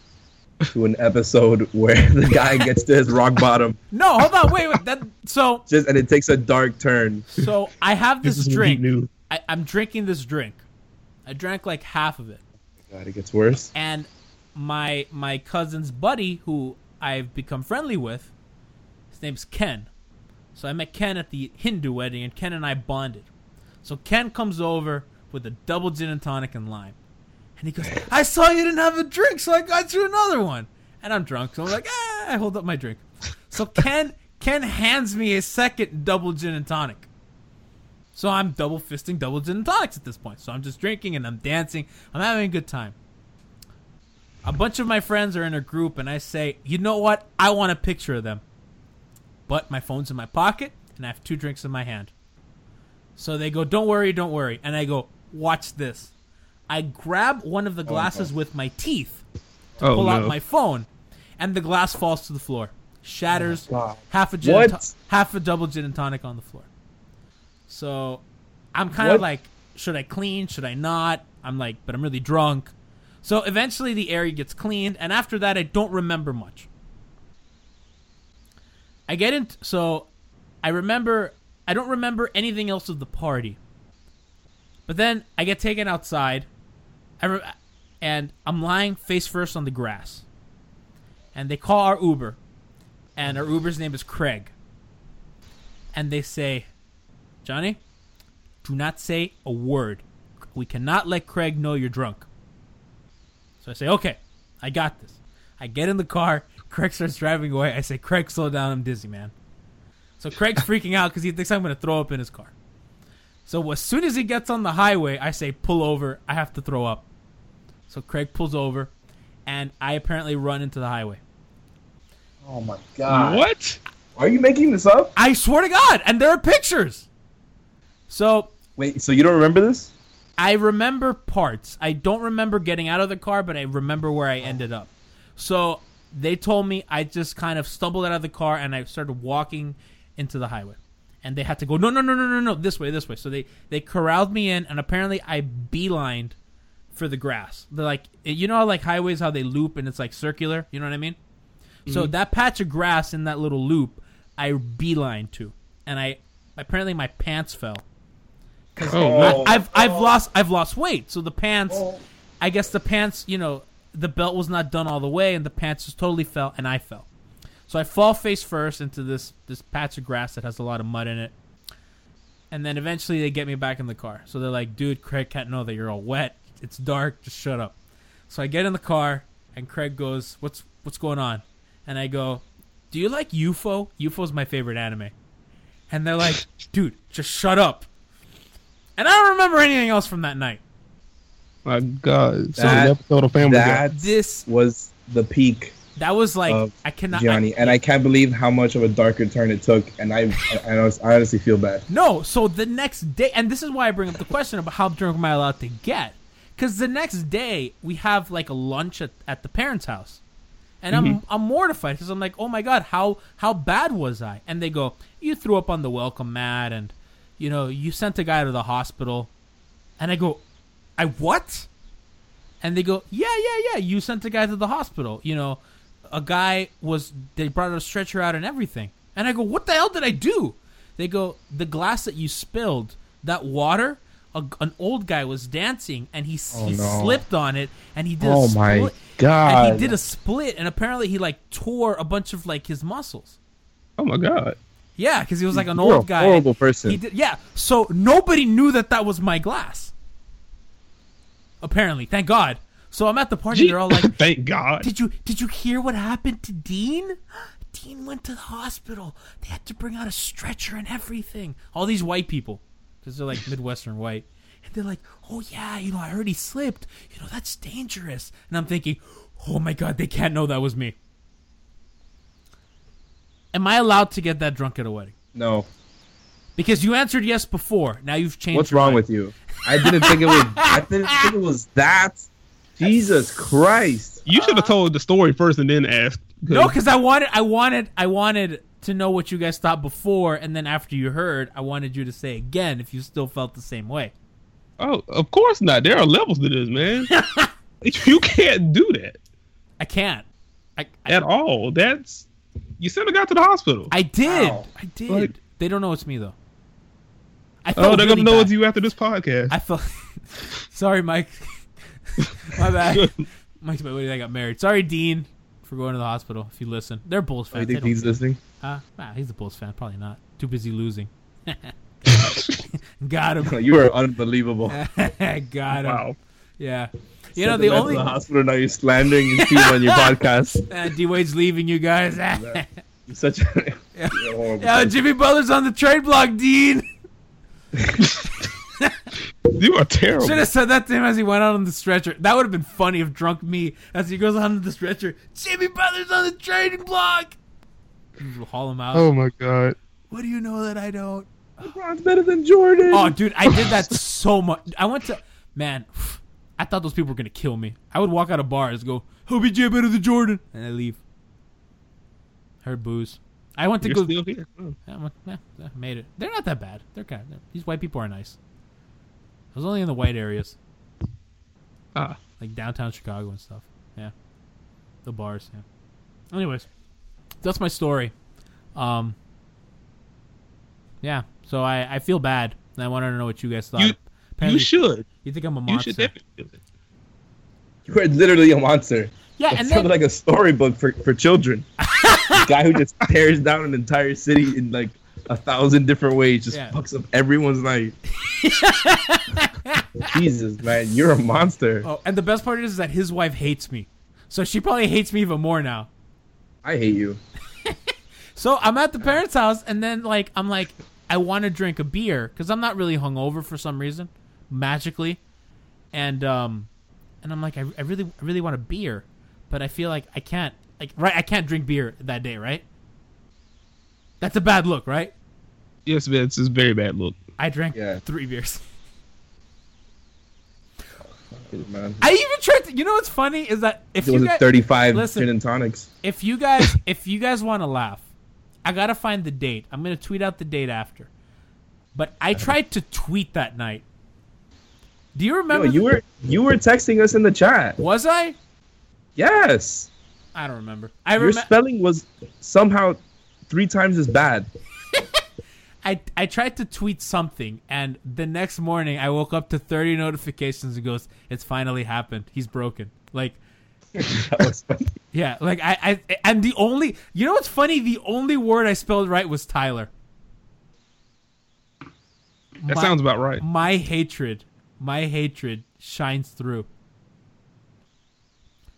to an episode where the guy gets to his rock bottom? No, hold on, wait. And it takes a dark turn. So I have this drink. I'm drinking this drink. I drank like half of it. God, it gets worse. And my cousin's buddy, who I've become friendly with, his name's Ken. So I met Ken at the Hindu wedding, and Ken and I bonded. So Ken comes over with a double gin and tonic and lime. And he goes, I saw you didn't have a drink, so I got you another one. And I'm drunk, so I'm like, I hold up my drink. So Ken hands me a second double gin and tonic. So I'm double fisting double gin and tonics at this point. So I'm just drinking, and I'm dancing. I'm having a good time. A bunch of my friends are in a group, and I say, you know what? I want a picture of them. But my phone's in my pocket, and I have 2 drinks in my hand. So they go, don't worry. And I go, watch this. I grab one of the glasses with my teeth to pull out my phone, and the glass falls to the floor, shatters. Half a double gin and tonic on the floor. So I'm kind of like, should I clean? Should I not? I'm like, but I'm really drunk. So eventually the area gets cleaned, and after that, I don't remember much. I don't remember anything else of the party. But then I get taken outside, and I'm lying face first on the grass. And they call our Uber, and our Uber's name is Craig. And they say, Johnny, do not say a word. We cannot let Craig know you're drunk. So I say, okay, I got this. I get in the car. Craig starts driving away. I say, Craig, slow down. I'm dizzy, man. So Craig's freaking out because he thinks I'm going to throw up in his car. So as soon as he gets on the highway, I say, pull over. I have to throw up. So Craig pulls over, and I apparently run into the highway. Oh, my God. What? Are you making this up? I swear to God. And there are pictures. So wait, so you don't remember this? I remember parts. I don't remember getting out of the car, but I remember where I ended up. So they told me I just kind of stumbled out of the car and I started walking into the highway. And they had to go, no, this way. So they corralled me in, and apparently I beelined for the grass. They're like, you know how like highways, how they loop and it's like circular? You know what I mean? Mm-hmm. So that patch of grass in that little loop, I beelined to. And I apparently my pants fell. I've lost weight. So the pants, I guess the pants, you know, the belt was not done all the way, and the pants just totally fell, and I fell. So I fall face first into this patch of grass that has a lot of mud in it. And then eventually they get me back in the car. So they're like, dude, Craig can't know that you're all wet. It's dark. Just shut up. So I get in the car, and Craig goes, what's going on? And I go, do you like UFO? UFO's my favorite anime. And they're like, dude, just shut up. And I don't remember anything else from that night. My God. So the episode of Family Guy. This was the peak. That was like, I cannot. Gianni, I can't believe how much of a darker turn it took. And I honestly feel bad. No, so the next day, and this is why I bring up the question about how drunk am I allowed to get? Because the next day, we have like a lunch at the parents' house. And I'm mortified because I'm like, oh my God, how bad was I? And they go, you threw up on the welcome mat and, you know, you sent a guy to the hospital. And I go, I what? And they go, yeah, you sent a guy to the hospital. You know, a guy they brought a stretcher out and everything. And I go, what the hell did I do? They go, the glass that you spilled, that water, an old guy was dancing and he slipped on it and he did a split. Oh my God. And he did a split and apparently he like tore a bunch of like his muscles. Oh my God. Yeah, because he was like an old guy. Horrible person. So nobody knew that was my glass. Apparently, thank God. So I'm at the party. They're all like, "Thank God!" Did you hear what happened to Dean? Dean went to the hospital. They had to bring out a stretcher and everything. All these white people, because they're like Midwestern white, and they're like, "Oh yeah, you know, I heard he slipped. You know, that's dangerous." And I'm thinking, "Oh my God, they can't know that was me." Am I allowed to get that drunk at a wedding? No, because you answered yes before. Now you've changed. What's wrong with you? I didn't think it was that. Jesus Christ! You should have told the story first and then asked. No, because I wanted to know what you guys thought before, and then after you heard, I wanted you to say again if you still felt the same way. Oh, of course not. There are levels to this, man. You can't do that. I can't. At all. That's you sent a guy to the hospital. I did. Like, they don't know it's me though. They're really gonna know it's you after this podcast. I felt sorry, Mike. My bad. Mike's my buddy that got married. Sorry, Dean, for going to the hospital. If you listen, they're Bulls fans. You think Dean's listening? Nah, he's a Bulls fan. Probably not. Too busy losing. Got him. You are unbelievable. Got him. Wow. Yeah. You know the only to the hospital now. You're slandering his team on your podcast. D Wade's leaving you guys. You're such a horrible. Yeah, Jimmy Butler's on the trade block, Dean. You are terrible. Should have said that to him as he went out on the stretcher. That would have been funny if drunk me as he goes on the stretcher. Jimmy Butler's on the trading block. We'll haul him out. Oh my God. What do you know that I don't? LeBron's better than Jordan. Oh, dude, I did that so much. I thought those people were gonna kill me. I would walk out of bars, go, OBJ better than Jordan, and I leave. Heard booze. I went to You're go. Still here. Oh. Made it. They're not that bad. They're kind. These white people are nice. I was only in the white areas, like downtown Chicago and stuff. Yeah, the bars. Yeah. Anyways, that's my story. Yeah. So I feel bad, and I wanted to know what you guys thought. You should. You think I'm a monster? You should definitely. You are literally a monster. Yeah, that sounded like a storybook for children. The guy who just tears down an entire city in like 1,000 different ways, just fucks up everyone's night. Jesus, man, you're a monster. Oh, and the best part is that his wife hates me, so she probably hates me even more now. I hate you. So I'm at the parents' house, and then like I'm like, I want to drink a beer because I'm not really hungover for some reason, magically, and I'm like, I really want a beer, but I feel like I can't. Like, right, I can't drink beer that day, right? That's a bad look, right? Yes, man. It's a very bad look. I drank 3 beers. Man. I even tried to, you know what's funny is that if it was you guys, 35 listen, gin and tonics. If you guys want to laugh, I gotta find the date. I'm gonna tweet out the date after. But I tried to tweet that night. Do you remember? Yo, you were texting us in the chat. Was I? Yes. I don't remember. Your spelling was somehow 3 times as bad. I tried to tweet something, and the next morning I woke up to 30 notifications and goes, it's finally happened. He's broken. Like, that was funny. Yeah, like I'm the only, you know what's funny? The only word I spelled right was Tyler. That sounds about right. My hatred shines through.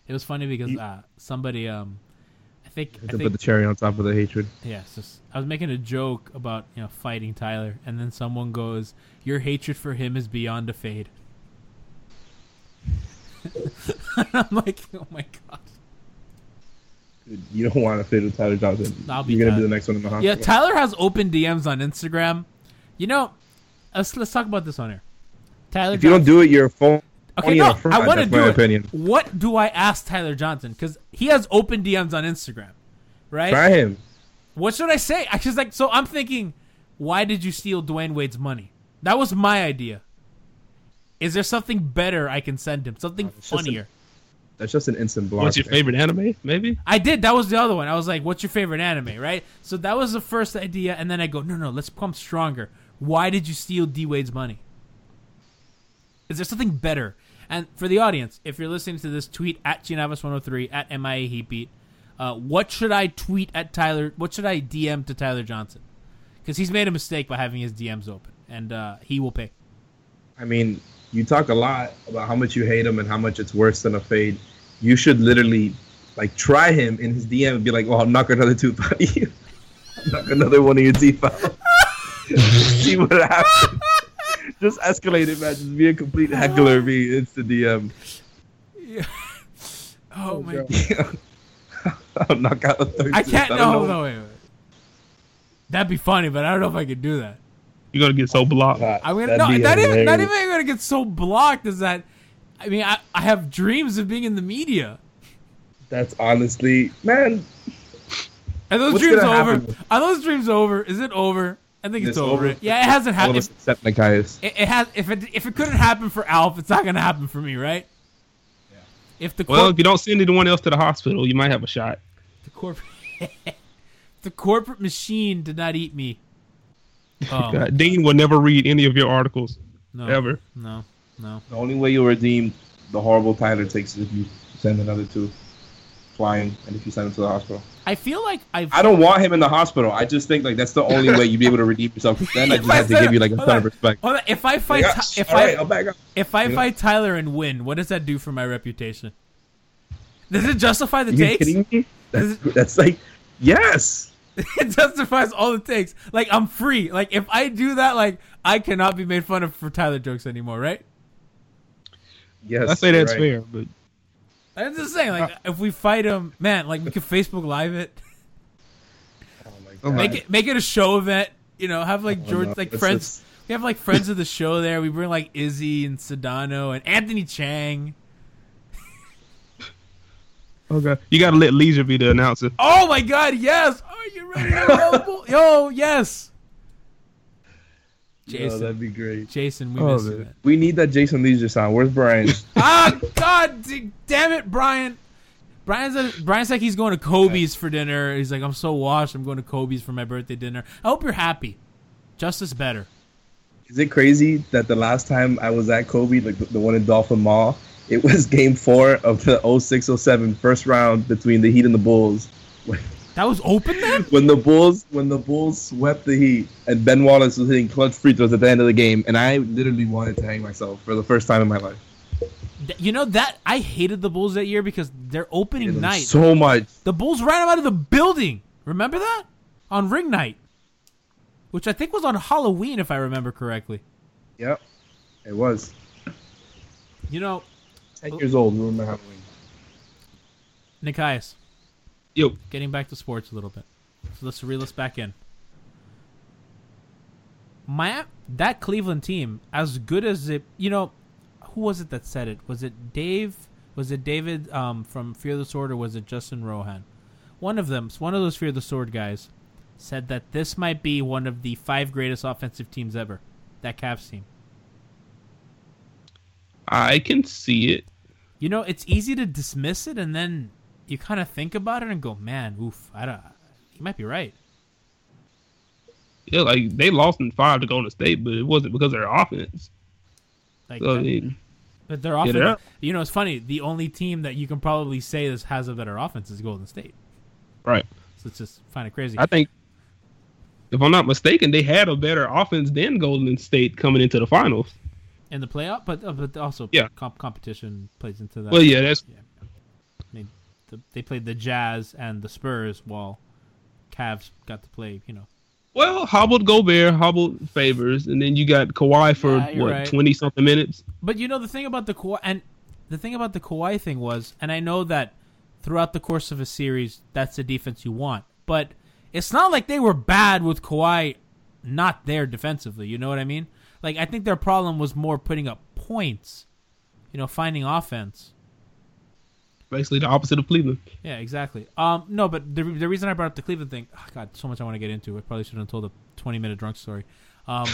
It was funny because somebody, I think put the cherry on top of the hatred. Yeah, so I was making a joke about fighting Tyler, and then someone goes, "Your hatred for him is beyond a fade." And I'm like, "Oh my god!" Dude, you don't want to fade with Tyler Johnson. You're gonna be the next one in the hospital. Yeah, Tyler has open DMs on Instagram. You know, let's talk about this on air. Tyler, if you don't do it, you're a phone. Okay, no, I want to do it. What do I ask Tyler Johnson? Because he has open DMs on Instagram, right? Try him. What should I say? So I'm thinking, why did you steal Dwayne Wade's money? That was my idea. Is there something better I can send him? Something funnier? That's just an instant block. What's your favorite anime, maybe? I did. That was the other one. I was like, what's your favorite anime, right? So that was the first idea, and then I go, no, let's pump stronger. Why did you steal D Wade's money? Is there something better? And for the audience, if you're listening to this, tweet at GNavis103, at MIA Heat Beat. What should I tweet at Tyler? What should I DM to Tyler Johnson? Because he's made a mistake by having his DMs open, and he will pay. I mean, you talk a lot about how much you hate him and how much it's worse than a fade. You should literally, try him in his DM and be like, "Oh, I'll knock another tooth out of you. I'll knock another one of your teeth out." See what happens. Just escalate it, man. Just be a complete heckler. Me, it's the DM. Yeah. Oh my god. I'll knock out a third. I can't. No, wait. That'd be funny, but I don't know if I could do that. You're gonna get so blocked. I'm gonna not even gonna get so blocked. Is that? I mean, I have dreams of being in the media. That's honestly, man. Are those dreams over? Are those dreams over? Is it over? I think it's over. Yeah, it hasn't happened. Except Nikias. It has. If it couldn't happen for Alf, it's not gonna happen for me, right? Yeah. If you don't send anyone else to the hospital, you might have a shot. The corporate machine did not eat me. God, Dean will never read any of your articles. No, ever. No. The only way you'll redeem the horrible Tyler takes is if you send another 2 flying, and if you send him to the hospital. I feel like I don't want him in the hospital. I just think that's the only way you'd be able to redeem yourself. Then I just have to give you a ton of respect. If I fight, if I fight Tyler and win, what does that do for my reputation? Does it justify the takes? Are you kidding me? That's yes. It justifies all the takes. I'm free. If I do that, I cannot be made fun of for Tyler jokes anymore, right? Yes, I say that's fair, but. I'm just saying, if we fight him, man, we could Facebook Live it. Oh my god! Make it a show event. Have George, friends. Just... We have friends of the show there. We bring Izzy and Sedano and Anthony Chang. Okay, you gotta let Leisure be the announcer. Oh my god! Yes. Are you ready? Yo, yes. Jason, that'd be great. Jason, we miss you. We need that Jason Leisure sound. Where's Brian? Ah, god damn it, Brian. Brian's like he's going to Kobe's for dinner. He's like, I'm so washed. I'm going to Kobe's for my birthday dinner. I hope you're happy. Justice better. Is it crazy that the last time I was at Kobe, the one in Dolphin Mall, it was game 4 of the 06-07 first round between the Heat and the Bulls. That was open then? When the Bulls swept the Heat and Ben Wallace was hitting clutch free throws at the end of the game, and I literally wanted to hang myself for the first time in my life. You know that I hated the Bulls that year because their opening night so much. The Bulls ran him out of the building. Remember that? On ring night. Which I think was on Halloween if I remember correctly. Yep. It was. 10 years old, remember Halloween. Nikias. Yo. Getting back to sports a little bit. So let's reel us back in. that Cleveland team, as good as it, you know, who was it that said it? Was it Dave? Was it David from Fear the Sword, or was it Justin Rohan? One of them, one of those Fear the Sword guys, said that this might be one of the 5 greatest offensive teams ever. That Cavs team. I can see it. You know, it's easy to dismiss it, and then you kind of think about it and go, "Man, oof, I don't." He might be right. Yeah, like they lost in 5 to Golden State, but it wasn't because of their offense. Like, so, but their offense. You know, it's funny. The only team that you can probably say this has a better offense is Golden State. Right. So it's just kind of crazy. I think, if I'm not mistaken, they had a better offense than Golden State coming into the finals. In the playoff, but also competition plays into that. Well, yeah, that's. Yeah. I mean, they played the Jazz and the Spurs while Cavs got to play, you know. Well, hobbled Gobert, hobbled Favors, and then you got Kawhi for 20 something minutes. But you know the thing about the Kawhi thing was, and I know that throughout the course of a series, that's the defense you want, but it's not like they were bad with Kawhi not there defensively. You know what I mean? Like, I think their problem was more putting up points, you know, finding offense. Basically the opposite of Cleveland. Yeah, exactly. No, but the reason I brought up the Cleveland thing, oh God, so much I want to get into. I probably should have told a 20-minute drunk story. Because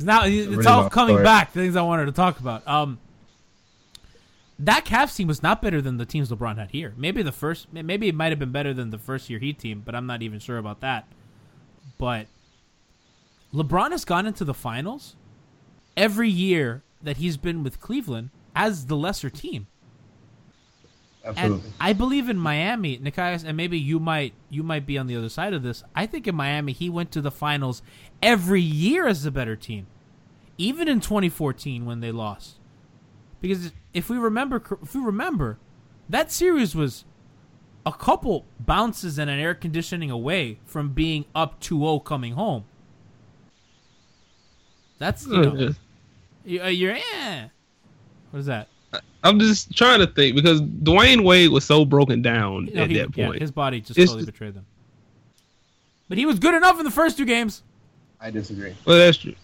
now it's really all coming back, the things I wanted to talk about. That Cavs team was not better than the teams LeBron had here. Maybe it might have been better than the first-year Heat team, but I'm not even sure about that. But LeBron has gone into the finals every year that he's been with Cleveland as the lesser team. Absolutely. And I believe in Miami, Nikias, and maybe you might be on the other side of this. I think in Miami he went to the finals every year as the better team, even in 2014 when they lost. Because if we remember, that series was a couple bounces and an air conditioning away from being up 2-0 coming home. That's, you know, what is that? I'm just trying to think because Dwayne Wade was so broken down at that point. His body totally betrayed them. But he was good enough in the first 2 games. I disagree. Well, that's true.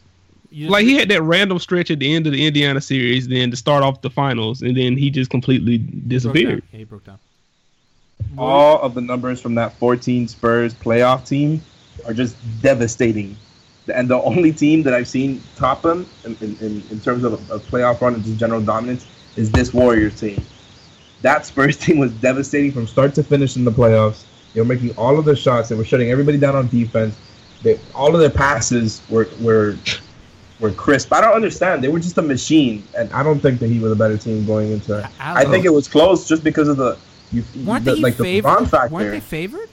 Like, he had that random stretch at the end of the Indiana series, then to start off the finals, and then he just completely disappeared. He broke down. All of the numbers from that 14 Spurs playoff team are just devastating. And the only team that I've seen top them in terms of a playoff run and just general dominance is this Warriors team. That Spurs team was devastating from start to finish in the playoffs. They were making all of their shots. They were shutting everybody down on defense. All of their passes were crisp. I don't understand. They were just a machine, and I don't think that he was a better team going into that. I think it was close just because of the LeBron factor. Weren't they favored?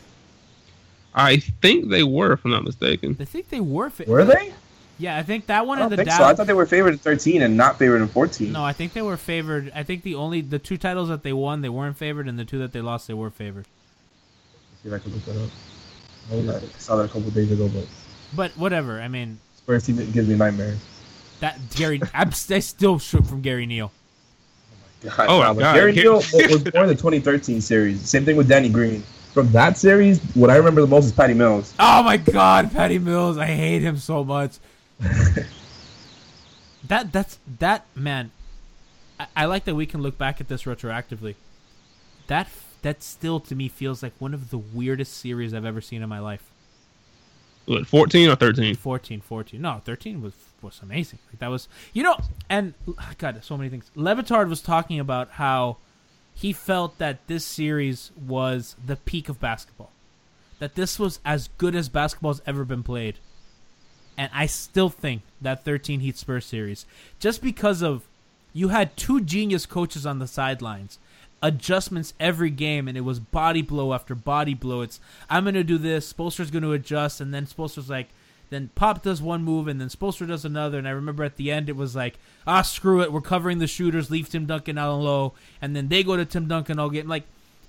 I think they were, if I'm not mistaken. I think they were. Were they? Yeah, I think that one. I don't think so. I thought they were favored in 13 and not favored in 14. No, I think they were favored. I think the 2 titles that they won, they weren't favored, and the 2 that they lost, they were favored. Let's see if I can look that up. I saw that a couple days ago, but whatever. I mean, Spurs team gives me nightmares. That Gary, I still shook from Gary Neal. Oh my God! Gary Neal was born in the 2013 series. Same thing with Danny Green. From that series, what I remember the most is Patty Mills. Oh, my God, Patty Mills. I hate him so much. Man, I like that we can look back at this retroactively. That still, to me, feels like one of the weirdest series I've ever seen in my life. What, 14 or 13? 14. No, 13 was amazing. Like, that was, you know, and, God, so many things. Levitard was talking about how he felt that this series was the peak of basketball, that this was as good as basketball's ever been played. And I still think that 13 Heat Spurs series, just because of you had 2 genius coaches on the sidelines, adjustments every game, and it was body blow after body blow. It's, I'm going to do this, Spoelstra's going to adjust, and then Spoelstra's like, then Pop does one move, and then Spoelstra does another. And I remember at the end, it was like, screw it. We're covering the shooters. Leave Tim Duncan out on low. And then they go to Tim Duncan all game. Like,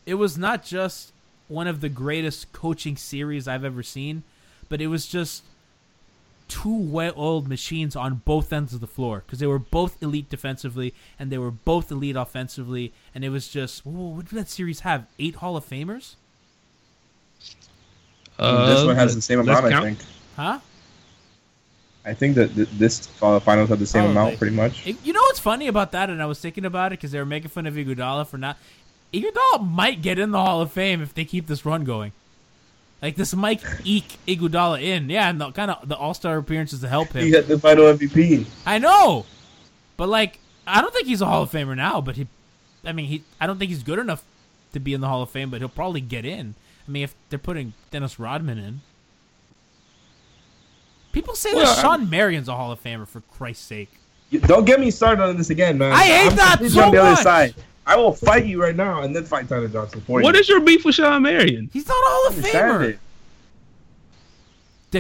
it was not just one of the greatest coaching series I've ever seen, but it was just 2 well-oiled machines on both ends of the floor because they were both elite defensively and they were both elite offensively. And it was just, what did that series have? 8 Hall of Famers? This one has the same amount, I think. Huh? I think that this finals had the same amount, pretty much. You know what's funny about that? And I was thinking about it because they were making fun of Iguodala for not. Iguodala might get in the Hall of Fame if they keep this run going. Like, this might eke Iguodala in. Yeah, and kind of the All-Star appearances to help him. He got the final MVP. I know. But, like, I don't think he's a Hall of Famer now. But, I don't think he's good enough to be in the Hall of Fame, but he'll probably get in. I mean, if they're putting Dennis Rodman in. People say that Sean Marion's a Hall of Famer, for Christ's sake. Don't get me started on this again, man. I hate that so much. The other side. I will fight you right now and then fight Tyler Johnson for you. What is your beef with Sean Marion? He's not a Hall of Famer.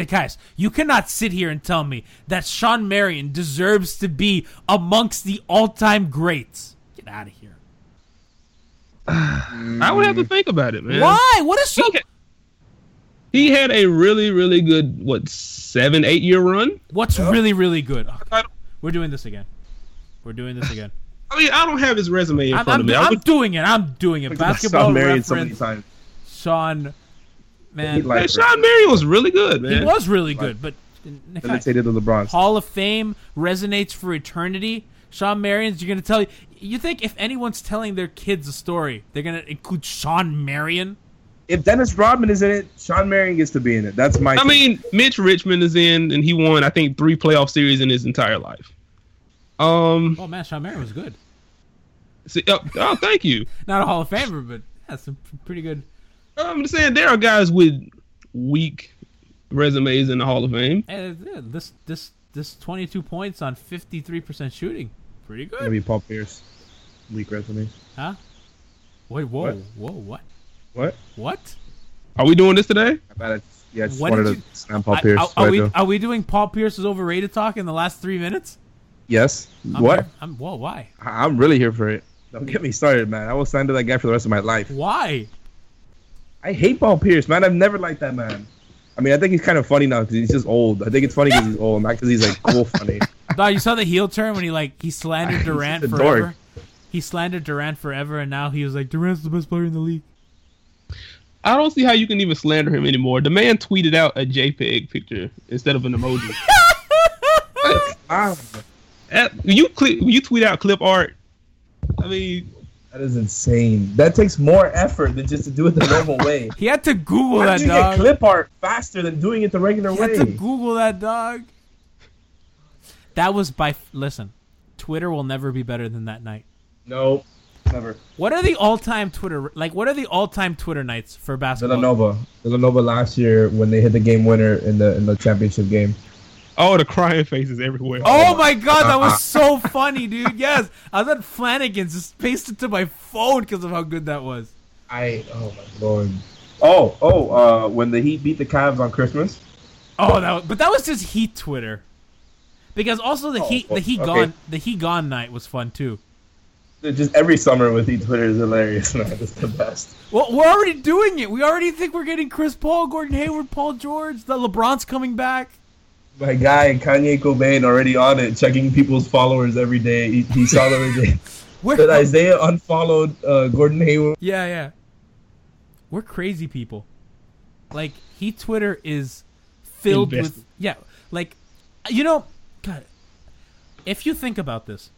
Guys, you cannot sit here and tell me that Sean Marion deserves to be amongst the all-time greats. Get out of here. I would have to think about it, man. Why? What is so... He had a really, really good, 7-8 year run? Really, really good? Okay. We're doing this again. I mean, I don't have his resume in front of me. I'm doing it. Basketball reference. So many times. Sean, man. Sean Marion was really good, man. He was really good, but... Imitated the LeBron. Hall of Fame resonates for eternity. Sean Marion's, you're going to tell... You think if anyone's telling their kids a story, they're going to include Sean Marion? If Dennis Rodman is in it, Sean Marion gets to be in it. That's my thing. Mitch Richmond is in, and he won, I think, 3 playoff series in his entire life. Oh, man, Sean Marion was good. See, oh, thank you. Not a Hall of Famer, but that's pretty good. I'm just saying there are guys with weak resumes in the Hall of Fame. This 22 points on 53% shooting. Pretty good. Maybe Paul Pierce. Weak resume. Huh? Wait, whoa. Whoa, what? What? Are we doing this today? I bet it's... Yeah, I just wanted to slam Paul Pierce. Are we doing Paul Pierce's overrated talk in the last 3 minutes? Yes. Why? I'm really here for it. Don't get me started, man. I will sign to that guy for the rest of my life. Why? I hate Paul Pierce, man. I've never liked that man. I mean, I think he's kind of funny now because he's just old. I think it's funny because he's old, not because he's, cool funny. Dog, you saw the heel turn when he slandered Durant forever? Dork. He slandered Durant forever, and now he was like, Durant's the best player in the league. I don't see how you can even slander him anymore. The man tweeted out a JPEG picture instead of an emoji. Wow. You tweet out clip art. I mean, that is insane. That takes more effort than just to do it the normal way. He had to Google that, dog. How did you get clip art faster than doing it the regular way? He had to Google that, dog. That was listen, Twitter will never be better than that night. Nope. Never. What are the all-time Twitter nights for basketball? Villanova last year when they hit the game winner in the championship game. Oh, the crying faces everywhere. Oh my God, that was so funny, dude. Yes, I was at Flanagan's, just pasted to my phone because of how good that was. Oh my Lord. When the Heat beat the Cavs on Christmas. Oh, but that was just Heat Twitter, because also the Heat Gone night was fun too. Just every summer with Heat Twitter is hilarious, man. It's the best. Well, we're already doing it. We already think we're getting Chris Paul, Gordon Hayward, Paul George. The LeBron's coming back. My guy, Kanye Cobain, already on it, checking people's followers every day. He saw them every day. That Isaiah unfollowed Gordon Hayward. Yeah. We're crazy people. Like, Heat Twitter is filled with... Yeah, God, if you think about this,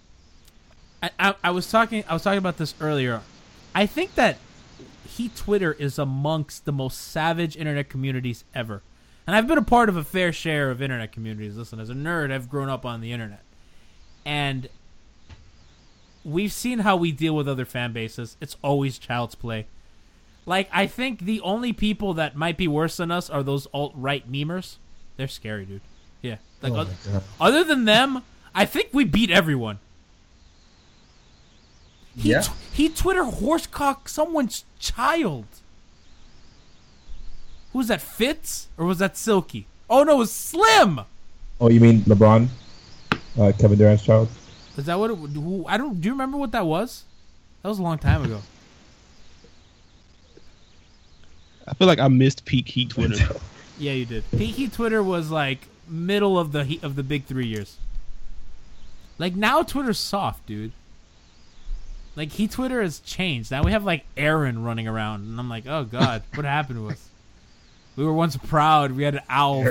I was talking about this earlier. I think that Heat Twitter is amongst the most savage internet communities ever. And I've been a part of a fair share of internet communities. Listen, as a nerd, I've grown up on the internet. And we've seen how we deal with other fan bases. It's always child's play. Like, I think the only people that might be worse than us are those alt-right memers. They're scary, dude. Yeah. Like, other than them, I think we beat everyone. He Twitter horsecocked someone's child. Who was that, Fitz? Or was that Silky? Oh, no, it was Slim! Oh, you mean LeBron? Kevin Durant's child? Is that what do you remember what that was? That was a long time ago. I feel like I missed peak Heat Twitter. Yeah, you did. Peak Heat Twitter was middle of the big 3 years. Now Twitter's soft, dude. Heat Twitter has changed. Now we have Aaron running around, and I'm like, oh God, what happened to us? We were once proud. We had an Alf.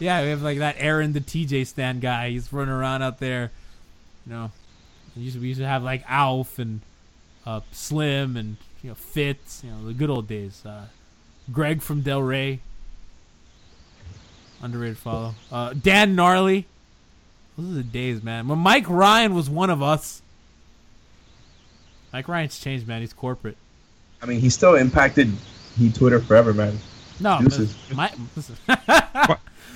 Yeah, we have like that Aaron, the TJ stand guy. He's running around out there. You know, we used to have like Alf and Slim and, you know, Fitz. You know, the good old days. Greg from Del Rey. Underrated follow. Dan Gnarly. Those are the days, man. When Mike Ryan was one of us. Mike Ryan's changed, man. He's corporate. I mean, he still impacted Twitter forever, man. No, listen. Mike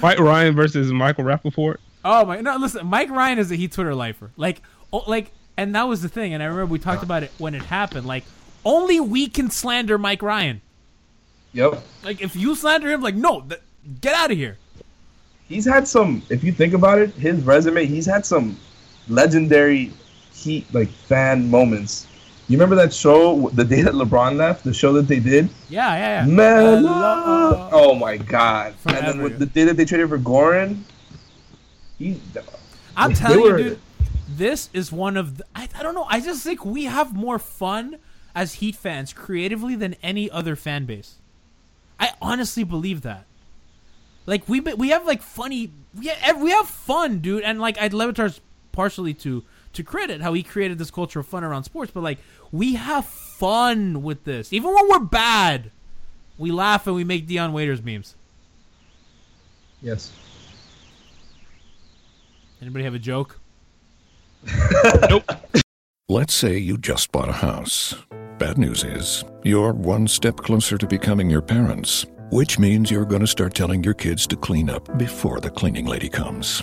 Ryan versus Michael Rappaport. Oh my! No, listen. Mike Ryan is a Heat Twitter lifer. And that was the thing. And I remember we talked about it when it happened. Like, only we can slander Mike Ryan. Yep. Like, if you slander him, like, no, get out of here. He's had some. If you think about it, his resume. He's had some legendary Heat fan moments. You remember that show, the day that LeBron left, the show that they did? Yeah. Man, oh my God! Forever. And then with the day that they traded for Goran, I'm telling you, dude, this is one of the, I don't know. I just think we have more fun as Heat fans creatively than any other fan base. I honestly believe that. Like we have like funny, we have fun, dude, and like I'd Levitar's partially to credit how he created this culture of fun around sports, but like we have fun with this. Even when we're bad, we laugh and we make Dion Waiters memes. Yes. Anybody have a joke? Nope. Let's say you just bought a house. Bad news is you're one step closer to becoming your parents, which means you're going to start telling your kids to clean up before the cleaning lady comes.